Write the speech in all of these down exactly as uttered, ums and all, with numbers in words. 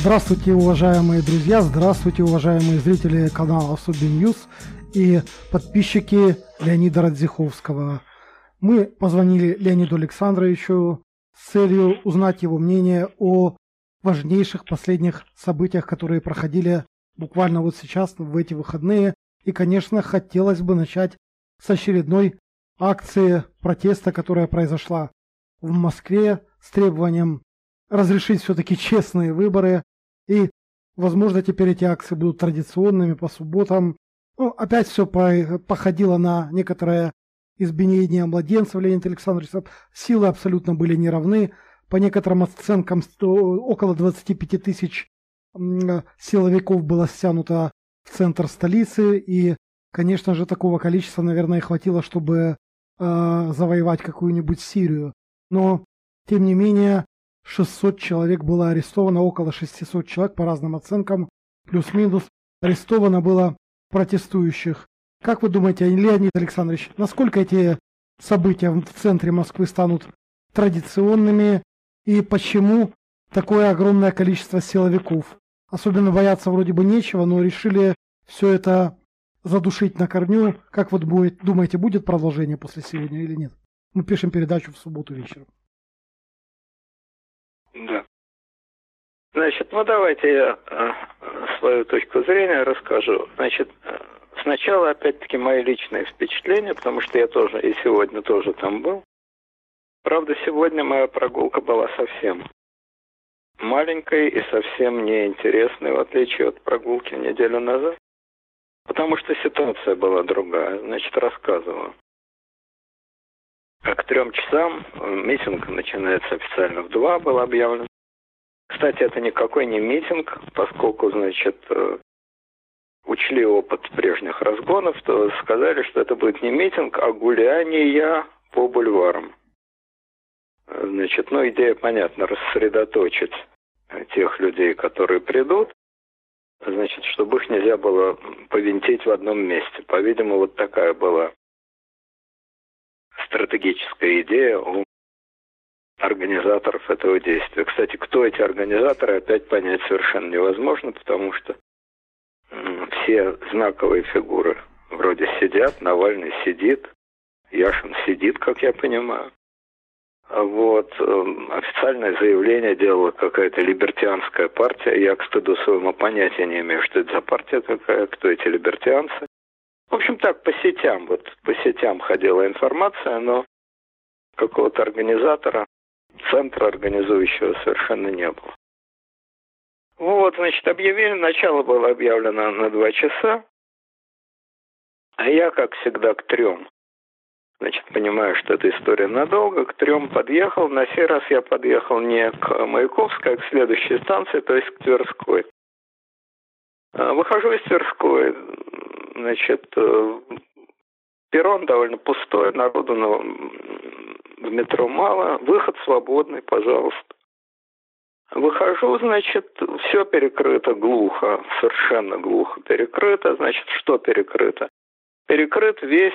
Здравствуйте, уважаемые друзья, здравствуйте, уважаемые зрители канала Sobesednik News и подписчики Леонида Радзиховского. Мы позвонили Леониду Александровичу с целью узнать его мнение о важнейших последних событиях, которые проходили буквально вот сейчас, в эти выходные. И, конечно, хотелось бы начать с очередной акции протеста, которая произошла в Москве с требованием разрешить все-таки честные выборы. И, возможно, теперь эти акции будут традиционными по субботам. Ну, опять все по походило на некоторое избиение младенцев, Леонид Александрович. Силы абсолютно были неравны. По некоторым оценкам, около двадцати пяти тысяч силовиков было стянуто в центр столицы. И, конечно же, такого количества, наверное, хватило, чтобы э, завоевать какую-нибудь Сирию. Но, тем не менее, шестьсот человек было арестовано, около шестисот человек, по разным оценкам, плюс-минус, арестовано было протестующих. Как вы думаете, Леонид Александрович, насколько эти события в центре Москвы станут традиционными и почему такое огромное количество силовиков? Особенно бояться вроде бы нечего, но решили все это задушить на корню. Как вы думаете, будет продолжение после сегодня или нет? Мы пишем передачу в субботу вечером. Да. Значит, ну давайте я свою точку зрения расскажу. Значит, сначала опять-таки мои личные впечатления, потому что я тоже и сегодня тоже там был. Правда, сегодня моя прогулка была совсем маленькой и совсем неинтересной, в отличие от прогулки неделю назад, потому что ситуация была другая. Значит, рассказываю. К трем часам митинг начинается официально в два, был объявлен. Кстати, это никакой не митинг, поскольку, значит, учли опыт прежних разгонов, то сказали, что это будет не митинг, а гуляние по бульварам. Значит, ну, идея, понятно, рассредоточить тех людей, которые придут, значит, чтобы их нельзя было повинтить в одном месте. По-видимому, вот такая была стратегическая идея у организаторов этого действия. Кстати, кто эти организаторы, опять понять совершенно невозможно, потому что все знаковые фигуры вроде сидят, Навальный сидит, Яшин сидит, как я понимаю. Вот, официальное заявление делала какая-то либертианская партия. Я, к стыду своему, понятия не имею, что это за партия такая, кто эти либертианцы. В общем, так, по сетям, вот, по сетям ходила информация, но какого-то организатора, центра организующего совершенно не было. Вот, значит, объявили, начало было объявлено на два часа, а я, как всегда, к трем. Значит, понимаю, что эта история надолго, к трем подъехал. На сей раз я подъехал не к Маяковской, а к следующей станции, то есть к Тверской. Выхожу из Тверской. Значит, перрон довольно пустой, народу в метро мало, выход свободный, пожалуйста. Выхожу, значит, все перекрыто глухо, совершенно глухо перекрыто. Значит, что перекрыто? Перекрыт весь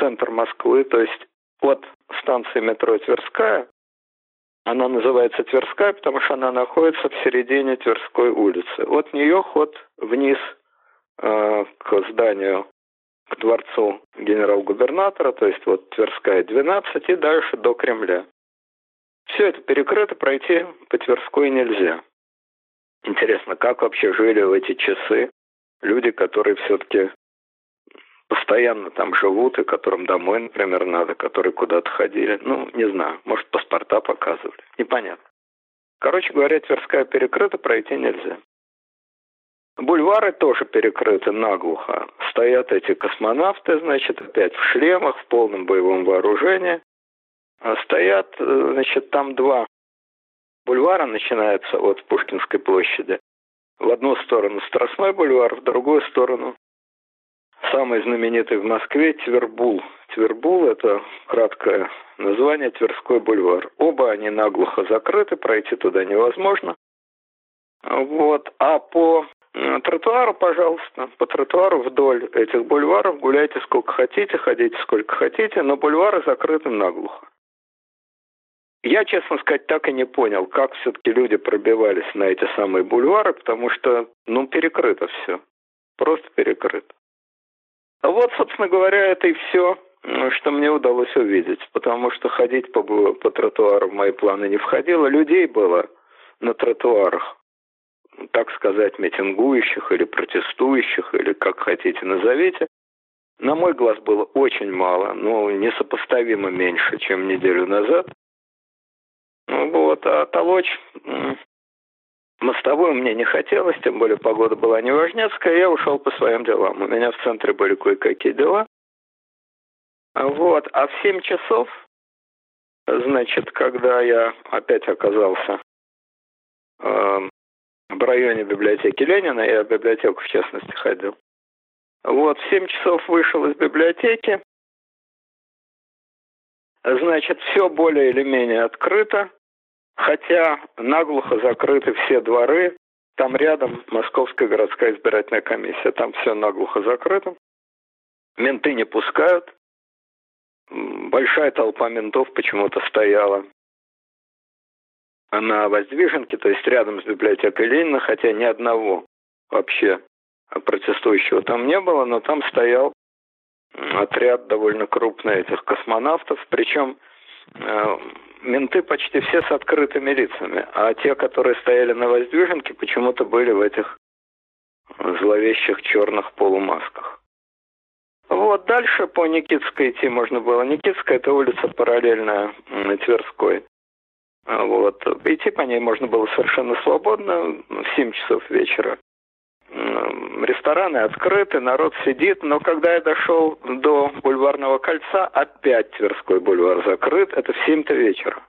центр Москвы, то есть от станции метро Тверская, она называется Тверская, потому что она находится в середине Тверской улицы. От нее ход вниз э, к зданию, к дворцу генерал-губернатора, то есть вот Тверская двенадцать, и дальше до Кремля. Все это перекрыто, пройти по Тверской нельзя. Интересно, как вообще жили в эти часы люди, которые все-таки постоянно там живут, и которым домой, например, надо, которые куда-то ходили. Ну, не знаю, может, паспорта показывали. Непонятно. Короче говоря, Тверская перекрыта, пройти нельзя. Бульвары тоже перекрыты наглухо. Стоят эти космонавты, значит, опять в шлемах, в полном боевом вооружении. Стоят, значит, там два бульвара, начинается от Пушкинской площади. В одну сторону Страстной бульвар, в другую сторону самый знаменитый в Москве Твербул. Твербул – это краткое название Тверской бульвар. Оба они наглухо закрыты, пройти туда невозможно. Вот. А по тротуару, пожалуйста, по тротуару вдоль этих бульваров гуляйте сколько хотите, ходите сколько хотите, но бульвары закрыты наглухо. Я, честно сказать, так и не понял, как все-таки люди пробивались на эти самые бульвары, потому что, ну, перекрыто все. Просто перекрыто. Вот, собственно говоря, это и все, что мне удалось увидеть, потому что ходить по, по тротуару в мои планы не входило. Людей было на тротуарах, так сказать, митингующих или протестующих, или как хотите назовите. На мой глаз было очень мало, ну, несопоставимо меньше, чем неделю назад. Вот, а толочь мостовую мне не хотелось, тем более погода была неважнецкая, я ушел по своим делам. У меня в центре были кое-какие дела. Вот, а в семь часов, значит, когда я опять оказался э, в районе библиотеки Ленина, я в библиотеку, в частности, ходил. Вот, в семь часов вышел из библиотеки. Значит, все более или менее открыто, хотя наглухо закрыты все дворы. Там рядом Московская городская избирательная комиссия, там все наглухо закрыто. Менты не пускают. Большая толпа ментов почему-то стояла на Воздвиженке, то есть рядом с библиотекой Ленина, хотя ни одного вообще протестующего там не было, но там стоял отряд довольно крупный этих космонавтов, причем э, менты почти все с открытыми лицами, а те, которые стояли на Воздвиженке, почему-то были в этих зловещих черных полумасках. Вот дальше по Никитской идти можно было. Никитская – это улица параллельная Тверской. Вот. Идти по ней можно было совершенно свободно в семь часов вечера. Рестораны открыты, народ сидит, но когда я дошел до бульварного кольца, опять Тверской бульвар закрыт, это в семь-то вечера.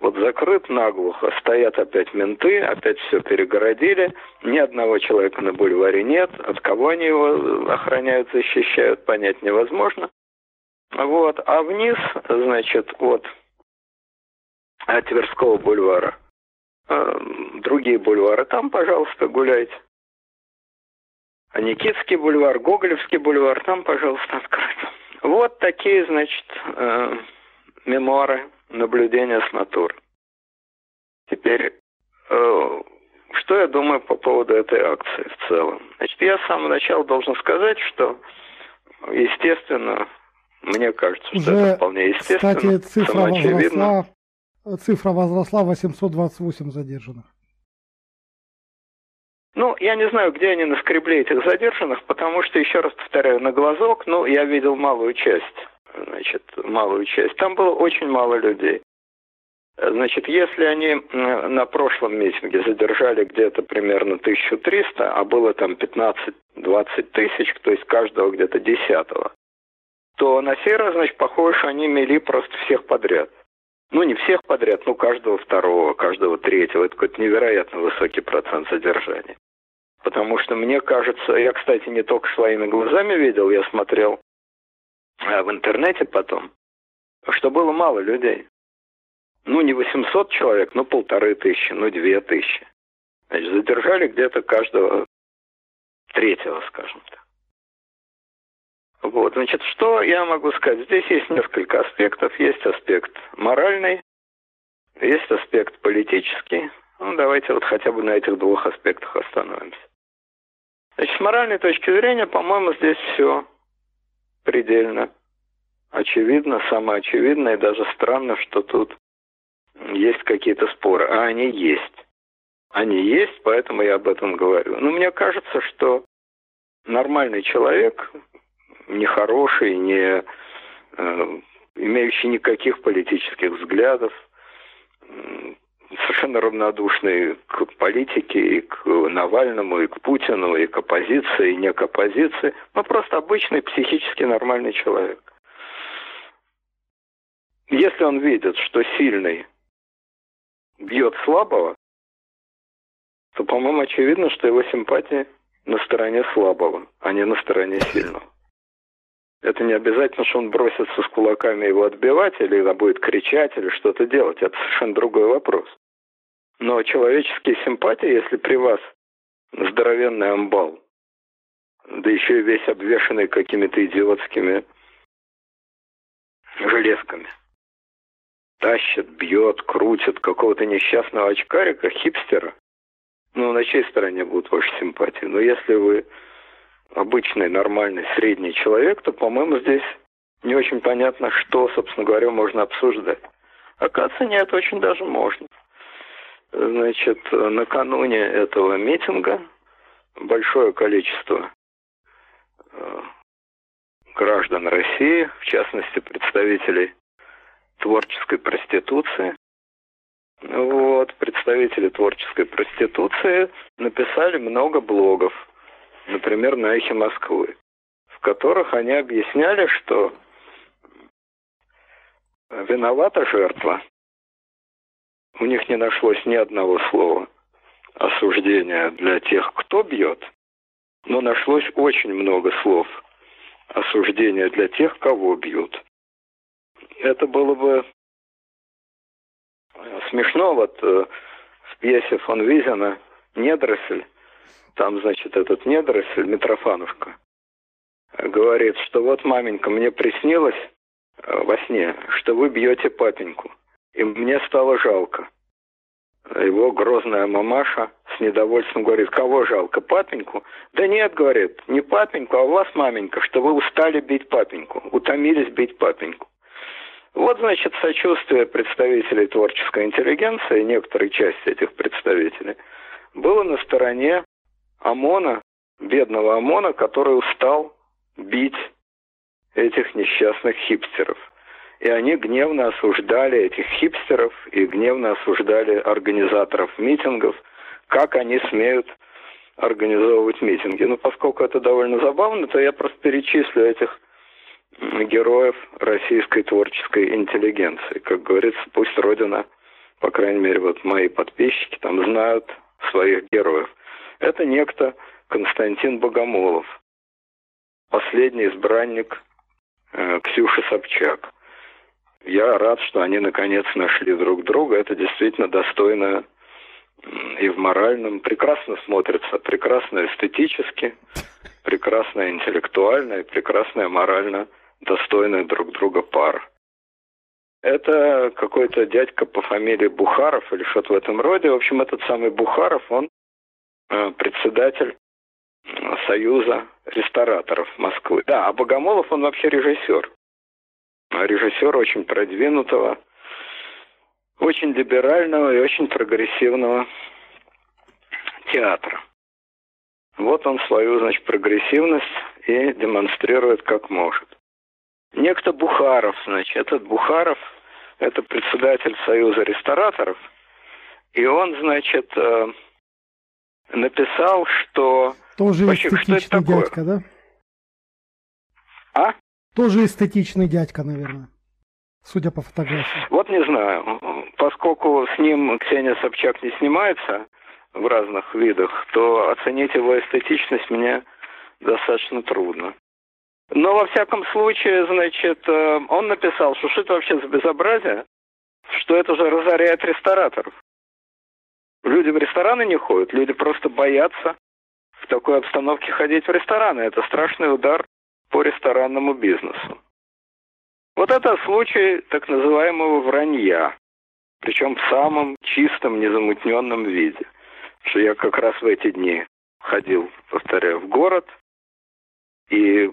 Вот закрыт наглухо, стоят опять менты, опять все перегородили, ни одного человека на бульваре нет, от кого они его охраняют, защищают, понять невозможно. Вот, а вниз, значит, от, от Тверского бульвара, другие бульвары, там, пожалуйста, гуляйте. А Никитский бульвар, Гоголевский бульвар, там, пожалуйста, открыто. Вот такие, значит, э, мемуары наблюдения с натуры. Теперь, э, что я думаю по поводу этой акции в целом? Значит, я с самого начала должен сказать, что, естественно, мне кажется, уже, что это вполне естественно, кстати, цифра самоочевидно. Возросла, цифра возросла, восемьсот двадцать восемь задержанных. Ну, я не знаю, где они наскребли этих задержанных, потому что, еще раз повторяю, на глазок, ну, я видел малую часть, значит, малую часть. Там было очень мало людей. Значит, если они на прошлом митинге задержали где-то примерно тысячу триста, а было там пятнадцать-двадцать тысяч, то есть каждого где-то десятого, то на сей раз, значит, похоже, они мели просто всех подряд. Ну, не всех подряд, но каждого второго, каждого третьего. Это какой-то невероятно высокий процент задержания. Потому что мне кажется, я, кстати, не только своими глазами видел, я смотрел а в интернете потом, что было мало людей. Ну, не восемьсот человек, но полторы тысячи, ну, две тысячи. Значит, задержали где-то каждого третьего, скажем так. Вот, значит, что я могу сказать? Здесь есть несколько аспектов. Есть аспект моральный, есть аспект политический. Ну, давайте вот хотя бы на этих двух аспектах остановимся. Значит, с моральной точки зрения, по-моему, здесь все предельно очевидно, самоочевидно, и даже странно, что тут есть какие-то споры. А они есть. Они есть, поэтому я об этом говорю. Но мне кажется, что нормальный человек... нехороший, не э, имеющий никаких политических взглядов, э, совершенно равнодушный к политике, и к Навальному, и к Путину, и к оппозиции, и не к оппозиции, но просто обычный психически нормальный человек. Если он видит, что сильный бьет слабого, то, по-моему, очевидно, что его симпатии на стороне слабого, а не на стороне сильного. Это не обязательно, что он бросится с кулаками его отбивать, или она будет кричать, или что-то делать. Это совершенно другой вопрос. Но человеческие симпатии, если при вас здоровенный амбал, да еще и весь обвешанный какими-то идиотскими железками, тащит, бьет, крутит какого-то несчастного очкарика, хипстера, ну, на чьей стороне будут ваши симпатии? Но если вы обычный, нормальный, средний человек, то, по-моему, здесь не очень понятно, что, собственно говоря, можно обсуждать. Оказывается, нет, очень даже можно. Значит, накануне этого митинга большое количество граждан России, в частности, представителей творческой проституции. Вот, представители творческой проституции написали много блогов, например, на «Эхе Москвы», в которых они объясняли, что виновата жертва. У них не нашлось ни одного слова осуждения для тех, кто бьет, но нашлось очень много слов осуждения для тех, кого бьют. Это было бы смешно. Вот в пьесе Фонвизина «Недоросль», там, значит, этот Недоросль, Митрофанушка, говорит, что вот, маменька, мне приснилось во сне, что вы бьете папеньку, и мне стало жалко. Его грозная мамаша с недовольством говорит: кого жалко, папеньку? Да нет, говорит, не папеньку, а вас, маменька, что вы устали бить папеньку, утомились бить папеньку. Вот, значит, сочувствие представителей творческой интеллигенции, некоторой части этих представителей, было на стороне ОМОНа, бедного ОМОНа, который устал бить этих несчастных хипстеров. И они гневно осуждали этих хипстеров и гневно осуждали организаторов митингов, как они смеют организовывать митинги. Но поскольку это довольно забавно, то я просто перечислю этих героев российской творческой интеллигенции. Как говорится, пусть Родина, по крайней мере, вот мои подписчики там знают своих героев. Это некто Константин Богомолов, последний избранник э, Ксюши Собчак. Я рад, что они наконец нашли друг друга. Это действительно достойно и в моральном. Прекрасно смотрится, прекрасно эстетически, прекрасно интеллектуально и прекрасно морально достойная друг друга пара. Это какой-то дядька по фамилии Бухаров или что-то в этом роде. В общем, этот самый Бухаров, он председатель Союза Рестораторов Москвы. Да, а Богомолов, он вообще режиссер. Режиссер очень продвинутого, очень либерального и очень прогрессивного театра. Вот он свою, значит, прогрессивность и демонстрирует как может. Некто Бухаров, значит, этот Бухаров, это председатель Союза Рестораторов, и он, значит, написал, что... Тоже вообще, что это такое? Дядька, да? А? Тоже эстетичный дядька, наверное, судя по фотографии. Вот не знаю, поскольку с ним Ксения Собчак не снимается в разных видах, то оценить его эстетичность мне достаточно трудно. Но во всяком случае, значит, он написал, что что это вообще за безобразие, что это же разоряет рестораторов. Люди в рестораны не ходят, люди просто боятся в такой обстановке ходить в рестораны. Это страшный удар по ресторанному бизнесу. Вот это случай так называемого вранья, причем в самом чистом, незамутненном виде. Что я как раз в эти дни ходил, повторяю, в город, и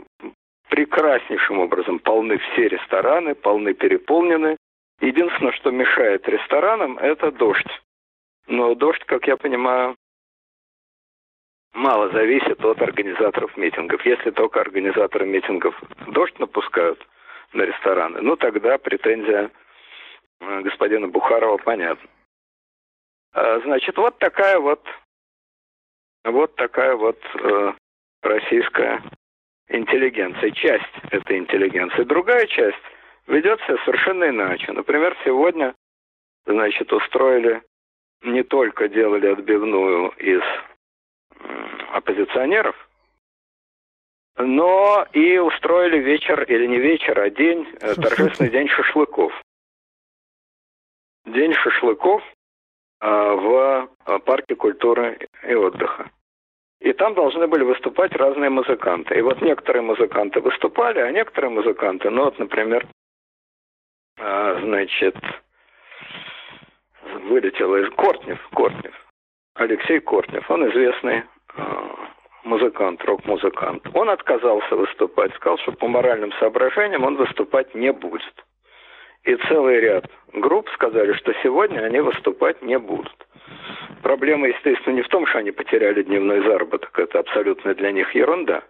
прекраснейшим образом полны все рестораны, полны, переполнены. Единственное, что мешает ресторанам, это дождь. Но дождь, как я понимаю, мало зависит от организаторов митингов. Если только организаторы митингов дождь напускают на рестораны, ну тогда претензия господина Бухарова понятна. Значит, вот такая вот, вот такая вот э, российская интеллигенция, часть этой интеллигенции. Другая часть ведет себя совершенно иначе. Например, сегодня, значит, устроили, не только делали отбивную из оппозиционеров, но и устроили вечер, или не вечер, а день, Шашлыки. торжественный день шашлыков. День шашлыков в парке культуры и отдыха. И там должны были выступать разные музыканты. И вот некоторые музыканты выступали, а некоторые музыканты, ну вот, например, значит, вылетело из Кортнев, Кортнев, Алексей Кортнев, он известный э, музыкант, рок-музыкант. Он отказался выступать, сказал, что по моральным соображениям он выступать не будет. И целый ряд групп сказали, что сегодня они выступать не будут. Проблема, естественно, не в том, что они потеряли дневной заработок, это абсолютно для них ерунда.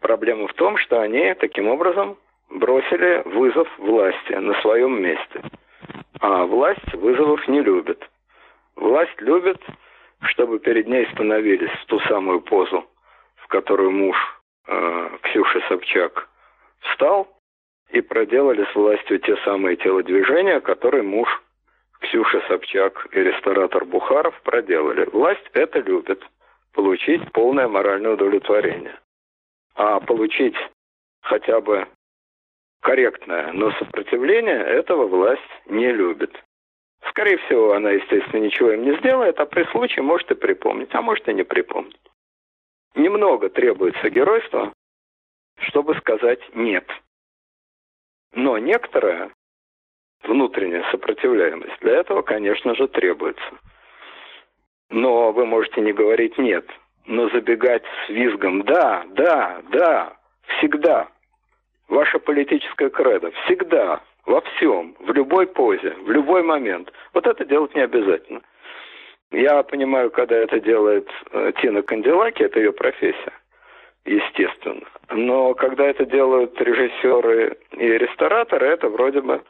Проблема в том, что они таким образом бросили вызов власти на своем месте. А власть вызовов не любит. Власть любит, чтобы перед ней становились в ту самую позу, в которую муж э, Ксюши Собчак встал, и проделали с властью те самые телодвижения, которые муж Ксюша Собчак и ресторатор Бухаров проделали. Власть это любит. Получить полное моральное удовлетворение. А получить хотя бы корректное, но сопротивление этого власть не любит. Скорее всего, она, естественно, ничего им не сделает, а при случае может и припомнить, а может и не припомнить. Немного требуется геройства, чтобы сказать «нет». Но некоторое внутренняя сопротивляемость для этого, конечно же, требуется. Но вы можете не говорить «нет», но забегать с визгом «да, да, да», всегда. Ваше политическое кредо всегда, во всем, в любой позе, в любой момент. Вот это делать не обязательно. Я понимаю, когда это делает Тина Канделаки, это ее профессия, естественно. Но когда это делают режиссеры и рестораторы, это вроде бы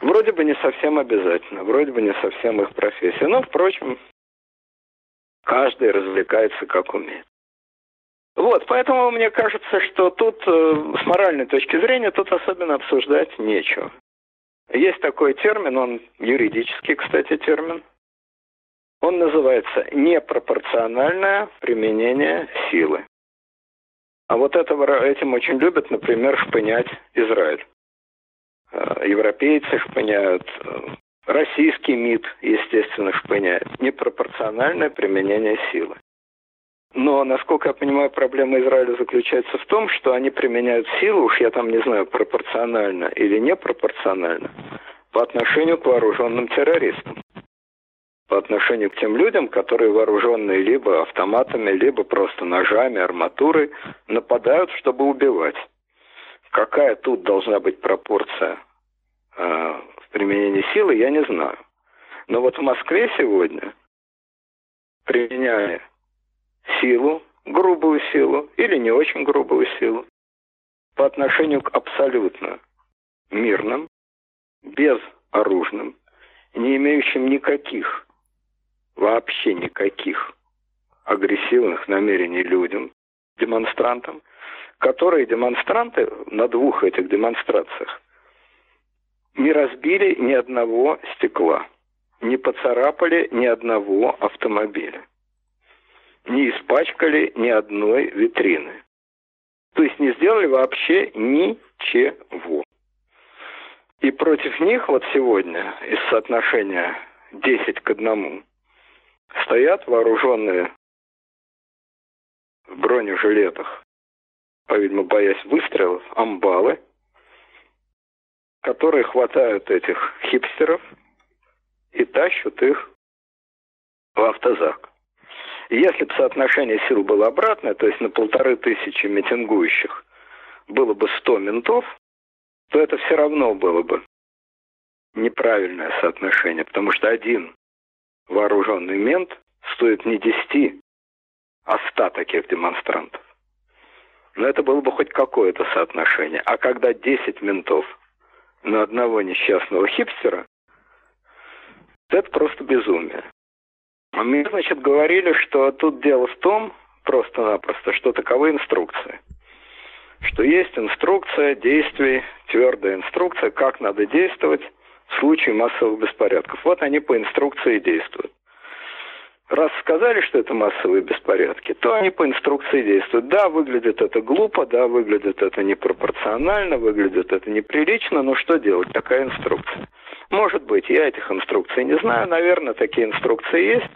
Вроде бы не совсем обязательно, вроде бы не совсем их профессия. Но, впрочем, каждый развлекается как умеет. Вот, поэтому мне кажется, что тут с моральной точки зрения тут особенно обсуждать нечего. Есть такой термин, он юридический, кстати, термин. Он называется «непропорциональное применение силы». А вот это, этим очень любят, например, шпынять Израиль. Европейцы шпыняют, российский МИД, естественно, шпыняет. Непропорциональное применение силы. Но, насколько я понимаю, проблема Израиля заключается в том, что они применяют силу, уж я там не знаю, пропорционально или непропорционально, по отношению к вооруженным террористам. По отношению к тем людям, которые вооруженные либо автоматами, либо просто ножами, арматурой, нападают, чтобы убивать. Какая тут должна быть пропорция э, в применении силы, я не знаю. Но вот в Москве сегодня, применяя силу, грубую силу или не очень грубую силу, по отношению к абсолютно мирным, безоружным, не имеющим никаких, вообще никаких агрессивных намерений людям, демонстрантам, которые демонстранты на двух этих демонстрациях не разбили ни одного стекла, не поцарапали ни одного автомобиля, не испачкали ни одной витрины. То есть не сделали вообще ничего. И против них вот сегодня из соотношения десять к одному стоят вооруженные в бронежилетах, по-видимому, боясь выстрелов, амбалы, которые хватают этих хипстеров и тащат их в автозак. Если бы соотношение сил было обратное, то есть на полторы тысячи митингующих было бы сто ментов, то это все равно было бы неправильное соотношение, потому что один вооруженный мент стоит не десяти, а ста таких демонстрантов. Но это было бы хоть какое-то соотношение. А когда десять ментов на одного несчастного хипстера, это просто безумие. Мне, значит, говорили, что тут дело в том, просто-напросто, что таковы инструкции. Что есть инструкция действий, твердая инструкция, как надо действовать в случае массовых беспорядков. Вот они по инструкции действуют. Раз сказали, что это массовые беспорядки, то они по инструкции действуют. Да, выглядит это глупо, да, выглядит это непропорционально, выглядит это неприлично, но что делать? Такая инструкция. Может быть, я этих инструкций не знаю, наверное, такие инструкции есть,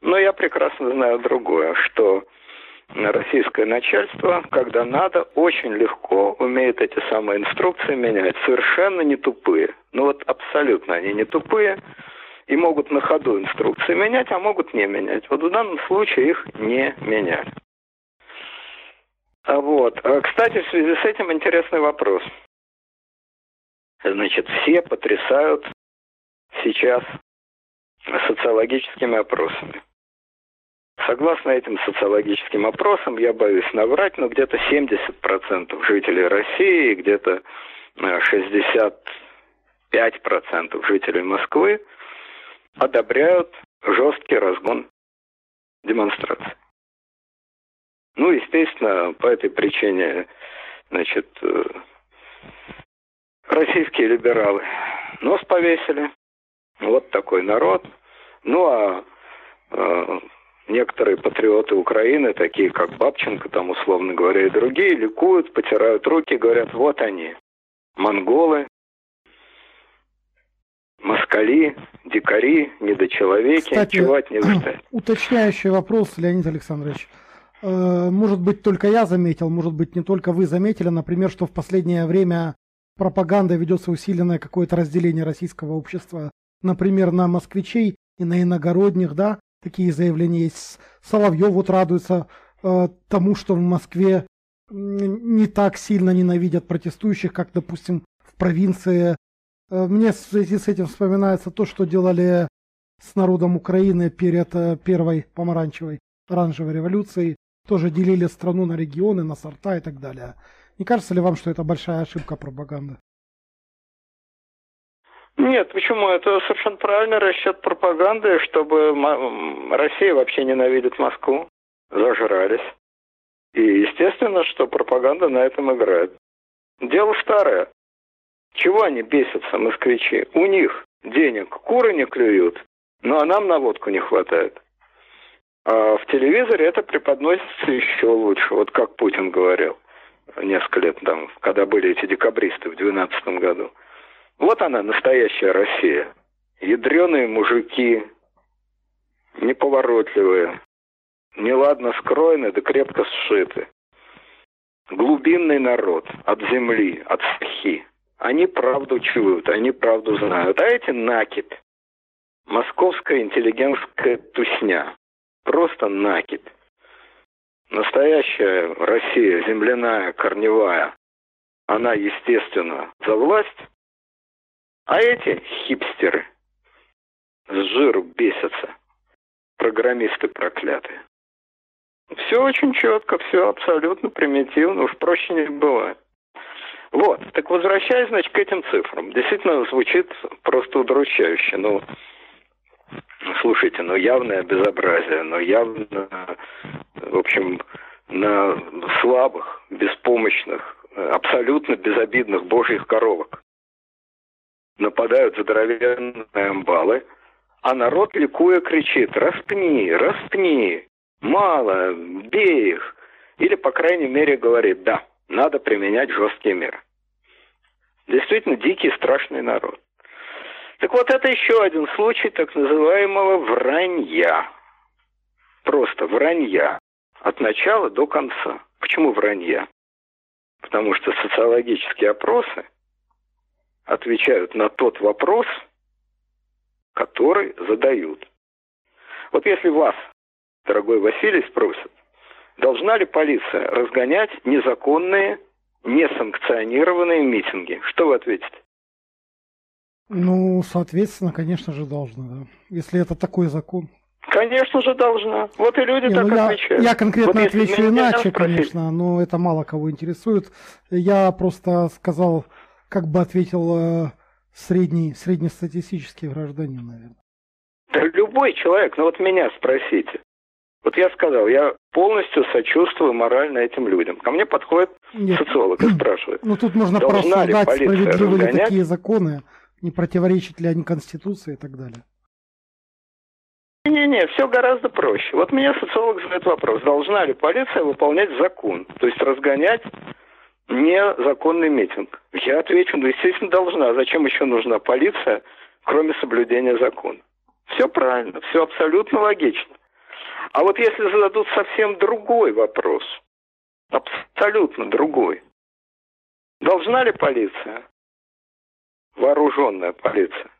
но я прекрасно знаю другое, что российское начальство, когда надо, очень легко умеет эти самые инструкции менять. Совершенно не тупые. Ну вот абсолютно они не тупые. и могут на ходу инструкции менять, а могут не менять. Вот в данном случае их не меняли. Вот. Кстати, в связи с этим интересный вопрос. Значит, все потрясают сейчас социологическими опросами. Согласно этим социологическим опросам, я боюсь наврать, но где-то семьдесят процентов жителей России, где-то шестьдесят пять процентов жителей Москвы одобряют жесткий разгон демонстраций. Ну, естественно, по этой причине, значит, российские либералы нос повесили. Вот такой народ. Ну, а э, некоторые патриоты Украины, такие как Бабченко, там, условно говоря, и другие, ликуют, потирают руки, говорят, вот они, монголы, москали, дикари, недочеловеки, кстати, чего от них ждать. Уточняющий вопрос, Леонид Александрович. Может быть, только я заметил, может быть, не только вы заметили, например, что в последнее время пропаганда ведется усиленное какое-то разделение российского общества, например, на москвичей и на иногородних, да, такие заявления есть. Соловьев вот радуется э, тому, что в Москве не так сильно ненавидят протестующих, как, допустим, в провинции. Мне в связи с этим вспоминается то, что делали с народом Украины перед первой помаранчевой, оранжевой революцией. Тоже делили страну на регионы, на сорта и так далее. Не кажется ли вам, что это большая ошибка пропаганды? Нет, почему? Это совершенно правильный расчет пропаганды, чтобы Россия вообще ненавидит Москву. Зажрались. И естественно, что пропаганда на этом играет. Дело старое. Чего они бесятся, москвичи? У них денег куры не клюют, ну а нам на водку не хватает. А в телевизоре это преподносится еще лучше. Вот как Путин говорил несколько лет там, когда были эти декабристы в две тысячи двенадцатом году. Вот она, настоящая Россия. Ядреные мужики, неповоротливые, неладно скроены, да крепко сшиты. Глубинный народ от земли, от стихи. Они правду чуют, они правду знают. А эти накид. Московская интеллигентская тусня. Просто накид. Настоящая Россия, земляная, корневая, она, естественно, за власть. А эти хипстеры с жиру бесятся. Программисты проклятые. Все очень четко, все абсолютно примитивно, уж проще не бывает. Вот, так возвращаясь, значит, к этим цифрам. Действительно, звучит просто удручающе. Ну, слушайте, ну явное безобразие, но явно, в общем, на слабых, беспомощных, абсолютно безобидных божьих коровок нападают здоровенные амбалы, а народ ликуя кричит «распни, распни, мало, бей их!» Или, по крайней мере, говорит «да, надо применять жесткие меры». Действительно, дикий, страшный народ. Так вот, это еще один случай так называемого вранья. Просто вранья. От начала до конца. Почему вранья? Потому что социологические опросы отвечают на тот вопрос, который задают. Вот если вас, дорогой Василий, спросят, должна ли полиция разгонять незаконные, несанкционированные митинги? Что вы ответите? Ну, соответственно, конечно же, должна, да. Если это такой закон. Конечно же, должна. Вот и люди не, так ну, я, отвечают. Я конкретно вот отвечу иначе, конечно, но это мало кого интересует. Я просто сказал, как бы ответил э, средний, среднестатистический гражданин, наверное. Да любой человек, ну вот меня спросите. Вот я сказал, я полностью сочувствую морально этим людям. Ко мне подходит Нет. социолог и спрашивает. Ну тут можно порассуждать, справедливы ли такие законы. Не противоречат ли они Конституции и так далее? Не-не, все гораздо проще. Вот меня социолог задает вопрос, должна ли полиция выполнять закон, то есть разгонять незаконный митинг? Я отвечу, ну, естественно, должна. Зачем еще нужна полиция, кроме соблюдения закона? Все правильно, все абсолютно логично. А вот если зададут совсем другой вопрос, абсолютно другой, должна ли полиция? Вооруженная полиция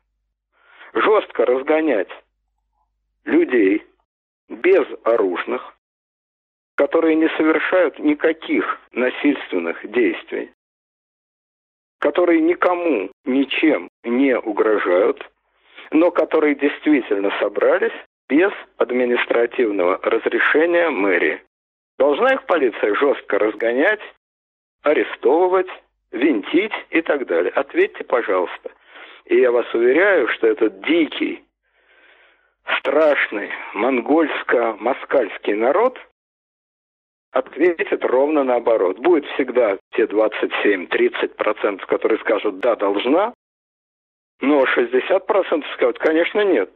жестко разгонять людей безоружных, которые не совершают никаких насильственных действий, которые никому ничем не угрожают, но которые действительно собрались без административного разрешения мэрии. Должна их полиция жестко разгонять, арестовывать, винтить и так далее. Ответьте, пожалуйста. И я вас уверяю, что этот дикий, страшный монгольско-москальский народ ответит ровно наоборот. Будет всегда те двадцать семь - тридцать процентов, которые скажут «да, должна», но шестьдесят процентов скажут «конечно, нет».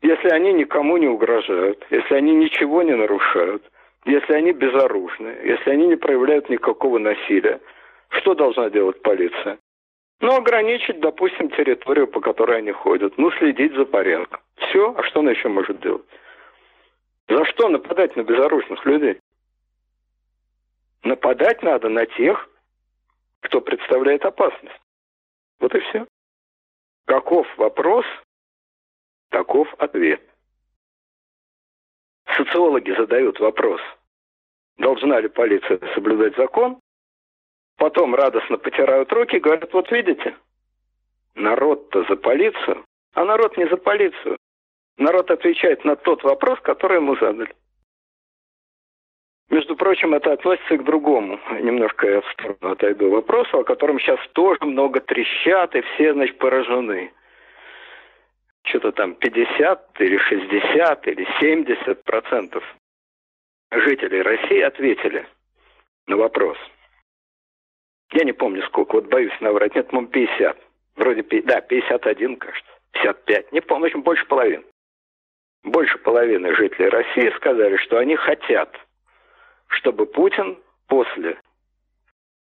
Если они никому не угрожают, если они ничего не нарушают, если они безоружны, если они не проявляют никакого насилия, что должна делать полиция? Ну, ограничить, допустим, территорию, по которой они ходят. Ну, следить за порядком. Все. А что она еще может делать? За что нападать на безоружных людей? Нападать надо на тех, кто представляет опасность. Вот и все. Каков вопрос, таков ответ. Социологи задают вопрос, должна ли полиция соблюдать закон, потом радостно потирают руки и говорят, вот видите, народ-то за полицию, а народ не за полицию. Народ отвечает на тот вопрос, который ему задали. Между прочим, это относится и к другому. Немножко я в сторону отойду вопросу, о котором сейчас тоже много трещат, и все, значит, поражены. Что-то там пятьдесят или шестьдесят или семьдесят процентов жителей России ответили на вопрос. Я не помню сколько, вот боюсь наврать, нет, по-моему, пятьдесят. Вроде, да, пятьдесят один, кажется, пятьдесят пять, не помню, в общем, больше половины. Больше половины жителей России сказали, что они хотят, чтобы Путин после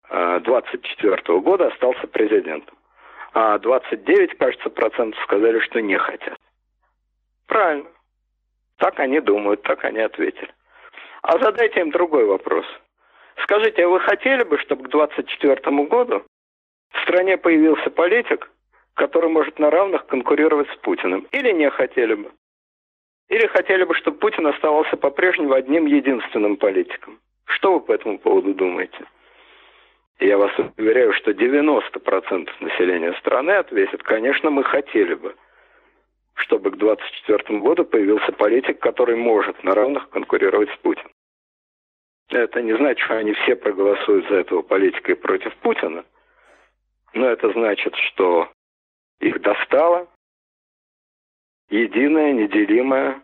двадцать четвёртого года остался президентом. А двадцать девять, кажется, процентов сказали, что не хотят. Правильно. Так они думают, так они ответили. А задайте им другой вопрос. Скажите, а вы хотели бы, чтобы к двадцать четвёртому году в стране появился политик, который может на равных конкурировать с Путиным? Или не хотели бы? Или хотели бы, чтобы Путин оставался по-прежнему одним единственным политиком? Что вы по этому поводу думаете? Я вас уверяю, что девяносто процентов населения страны ответит, конечно, мы хотели бы, чтобы к двадцать четвёртому году появился политик, который может на равных конкурировать с Путиным. Это не значит, что они все проголосуют за этого политика и против Путина, но это значит, что их достало единое, неделимое,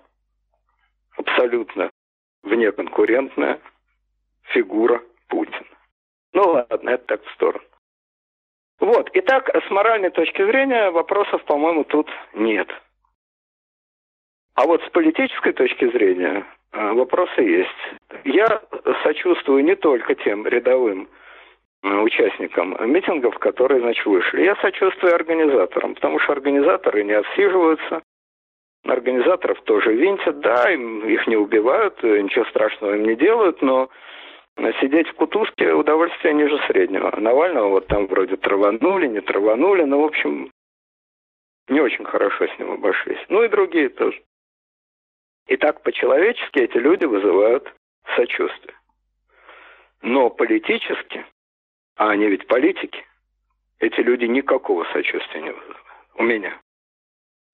абсолютно внеконкурентная фигура Путина. Ну ладно, это так в сторону. Вот, итак, с моральной точки зрения вопросов, по-моему, тут нет. А вот с политической точки зрения вопросы есть. Я сочувствую не только тем рядовым участникам митингов, которые, значит, вышли. Я сочувствую организаторам, потому что организаторы не отсиживаются. Организаторов тоже винтят, да, им, их не убивают, ничего страшного им не делают, но сидеть в кутузке удовольствие ниже среднего. А Навального вот там вроде траванули, не траванули, но, в общем, не очень хорошо с ним обошлись. Ну и другие тоже. И так по-человечески эти люди вызывают сочувствие. Но политически, а они ведь политики, эти люди никакого сочувствия не вызывают. У меня.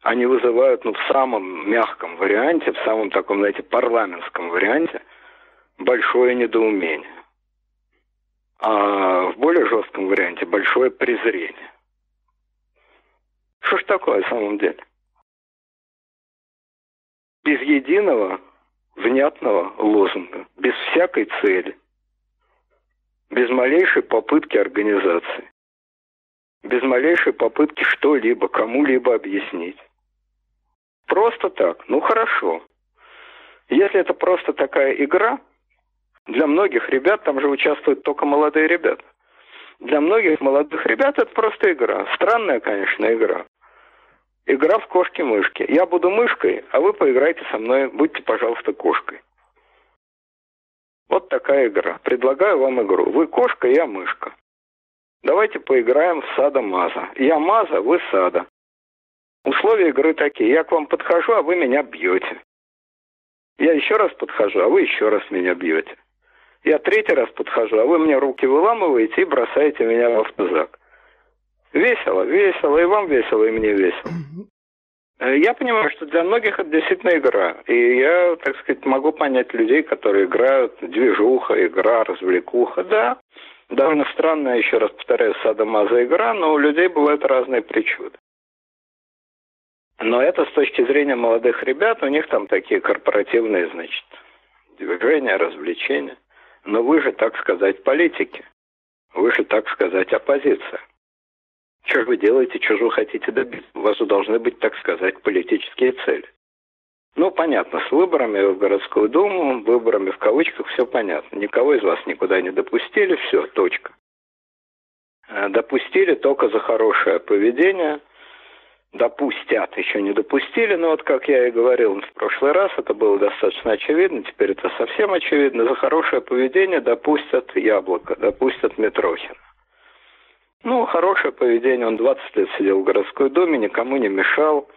Они вызывают, ну, в самом мягком варианте, в самом таком, знаете, парламентском варианте большое недоумение. А в более жестком варианте большое презрение. Что ж такое на самом деле? Без единого внятного лозунга, без всякой цели, без малейшей попытки организации, без малейшей попытки что-либо, кому-либо объяснить. Просто так. Ну, хорошо. Если это просто такая игра, для многих ребят, там же участвуют только молодые ребята, для многих молодых ребят это просто игра. Странная, конечно, игра. Игра в кошки-мышки. Я буду мышкой, а вы поиграйте со мной, будьте, пожалуйста, кошкой. Вот такая игра. Предлагаю вам игру. Вы кошка, я мышка. Давайте поиграем в сада-маза. Я маза, вы сада. Условия игры такие. Я к вам подхожу, а вы меня бьете. Я еще раз подхожу, а вы еще раз меня бьете. Я третий раз подхожу, а вы мне руки выламываете и бросаете меня в автозак. Весело, весело, и вам весело, и мне весело. Я понимаю, что для многих это действительно игра. И я, так сказать, могу понять людей, которые играют, движуха, игра, развлекуха. Да, довольно странная, еще раз повторяю, садомаза игра, но у людей бывают разные причуды. Но это с точки зрения молодых ребят, у них там такие корпоративные, значит, движения, развлечения. Но вы же, так сказать, политики. Вы же, так сказать, оппозиция. Что же вы делаете, что же вы хотите добиться? У вас же должны быть, так сказать, политические цели. Ну, понятно, с выборами в городскую думу, выборами в кавычках, все понятно. Никого из вас никуда не допустили, все, точка. Допустили только за хорошее поведение. Допустят, еще не допустили, но вот как я и говорил в прошлый раз, это было достаточно очевидно, теперь это совсем очевидно. За хорошее поведение допустят Яблоко, допустят Митрохина. Ну, хорошее поведение, он двадцать лет сидел в городской думе, никому не мешал,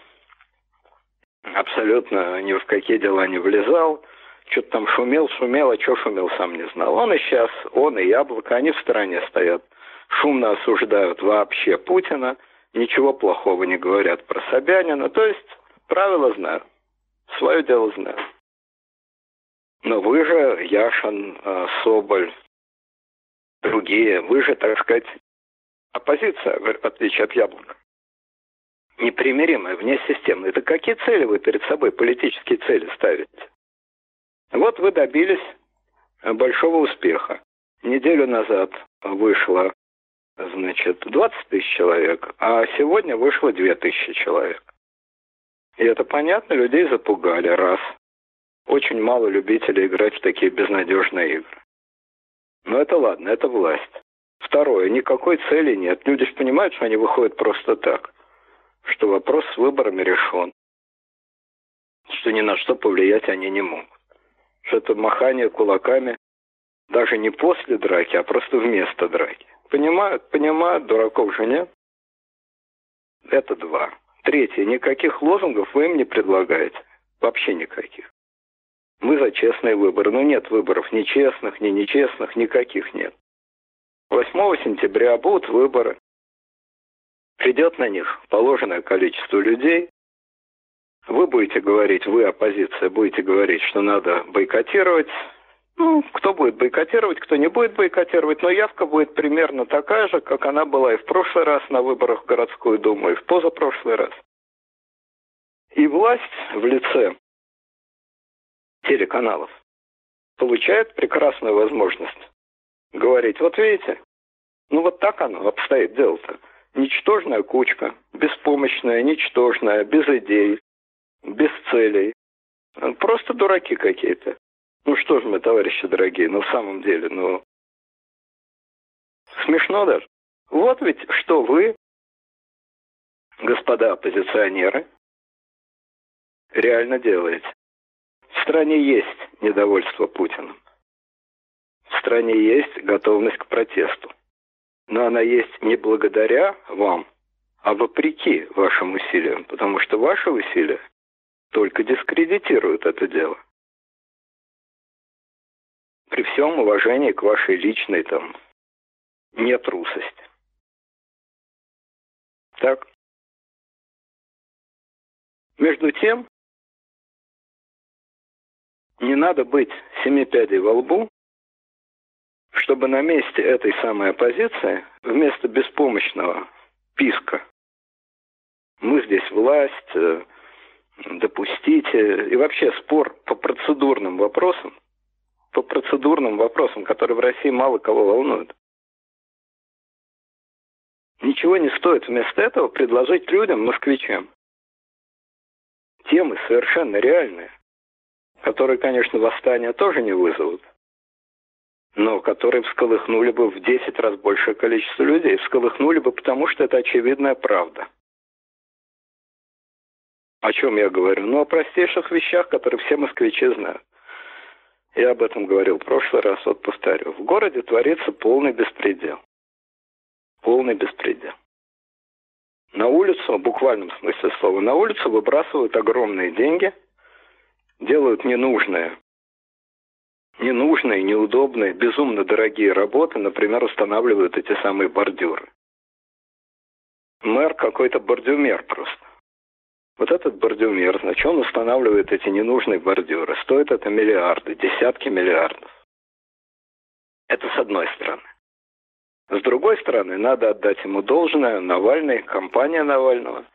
абсолютно ни в какие дела не влезал, что-то там шумел, шумел, а что шумел, сам не знал. Он и сейчас, он и Яблоко, они в стороне стоят, шумно осуждают вообще Путина, ничего плохого не говорят про Собянина, то есть правила знают, свое дело знают. Но вы же, Яшин, Соболь, другие, вы же, так сказать, оппозиция, в отличие от Яблока, непримиримая, внесистемная. Это какие цели вы перед собой, политические цели ставите? Вот вы добились большого успеха. Неделю назад вышло, значит, двадцать тысяч человек, а сегодня вышло две тысячи человек. И это понятно, людей запугали, раз. Очень мало любителей играть в такие безнадежные игры. Но это ладно, это власть. Второе, никакой цели нет. Люди же понимают, что они выходят просто так, что вопрос с выборами решен, что ни на что повлиять они не могут. Что это махание кулаками даже не после драки, а просто вместо драки. Понимают, понимают, дураков же нет. Это два. Третье, никаких лозунгов вы им не предлагаете. Вообще никаких. Мы за честные выборы. Ну нет выборов ни честных, ни нечестных, никаких нет. восьмого сентября будут выборы. Придет на них положенное количество людей. Вы будете говорить, вы, оппозиция, будете говорить, что надо бойкотировать. Ну, кто будет бойкотировать, кто не будет бойкотировать, но явка будет примерно такая же, как она была и в прошлый раз на выборах в городскую думу, и в позапрошлый раз. И власть в лице телеканалов получает прекрасную возможность говорить, вот видите, ну вот так оно обстоит дело-то. Ничтожная кучка, беспомощная, ничтожная, без идей, без целей. Просто дураки какие-то. Ну что ж мы, товарищи дорогие, ну в самом деле, ну смешно даже. Вот ведь что вы, господа оппозиционеры, реально делаете. В стране есть недовольство Путиным. В стране есть готовность к протесту. Но она есть не благодаря вам, а вопреки вашим усилиям. Потому что ваши усилия только дискредитируют это дело. При всем уважении к вашей личной там нетрусости. Так. Между тем, не надо быть семи пядей во лбу, чтобы на месте этой самой оппозиции, вместо беспомощного писка, мы здесь власть, допустите, и вообще спор по процедурным вопросам, по процедурным вопросам, которые в России мало кого волнуют. Ничего не стоит вместо этого предложить людям, москвичам, темы совершенно реальные, которые, конечно, восстания тоже не вызовут, но которые всколыхнули бы в десять раз большее количество людей. Всколыхнули бы, потому что это очевидная правда. О чем я говорю? Ну, о простейших вещах, которые все москвичи знают. Я об этом говорил в прошлый раз, вот повторю. В городе творится полный беспредел. Полный беспредел. на улицу, в буквальном смысле слова, на улицу выбрасывают огромные деньги, делают ненужные, ненужные, неудобные, безумно дорогие работы, например, устанавливают эти самые бордюры. Мэр какой-то бордюмер просто. Вот этот бордюмер, значит, он устанавливает эти ненужные бордюры. Стоит это миллиарды, десятки миллиардов. Это с одной стороны. С другой стороны, надо отдать ему должное. Навальный, компания Навального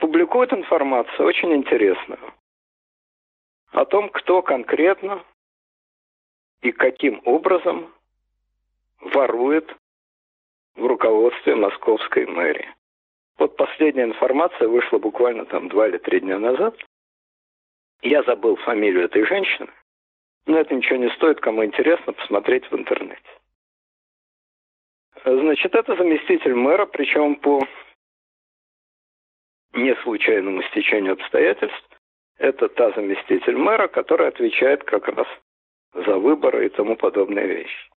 публикует информацию очень интересную о том, кто конкретно и каким образом ворует в руководстве московской мэрии. Вот последняя информация вышла буквально там два или три дня назад. Я забыл фамилию этой женщины, но это ничего не стоит, кому интересно, посмотреть в интернете. Значит, это заместитель мэра, причем по неслучайному стечению обстоятельств. Это та заместитель мэра, которая отвечает как раз за выборы и тому подобные вещи.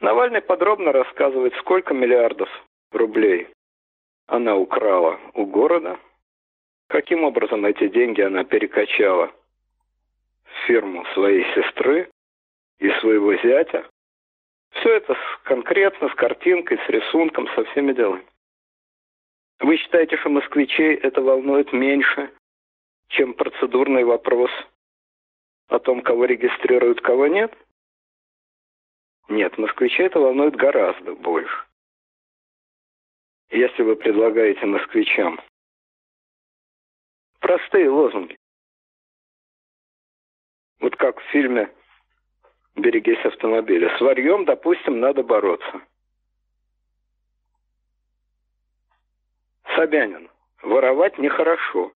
Навальный подробно рассказывает, сколько миллиардов рублей она украла у города, каким образом эти деньги она перекачала в фирму своей сестры и своего зятя. Все это конкретно, с картинкой, с рисунком, со всеми делами. Вы считаете, что москвичей это волнует меньше, чем процедурный вопрос о том, кого регистрируют, кого нет? Нет, москвичей это волнует гораздо больше. Если вы предлагаете москвичам простые лозунги, вот как в фильме «Берегись автомобиля». С варьем, допустим, надо бороться. Собянин. Воровать нехорошо.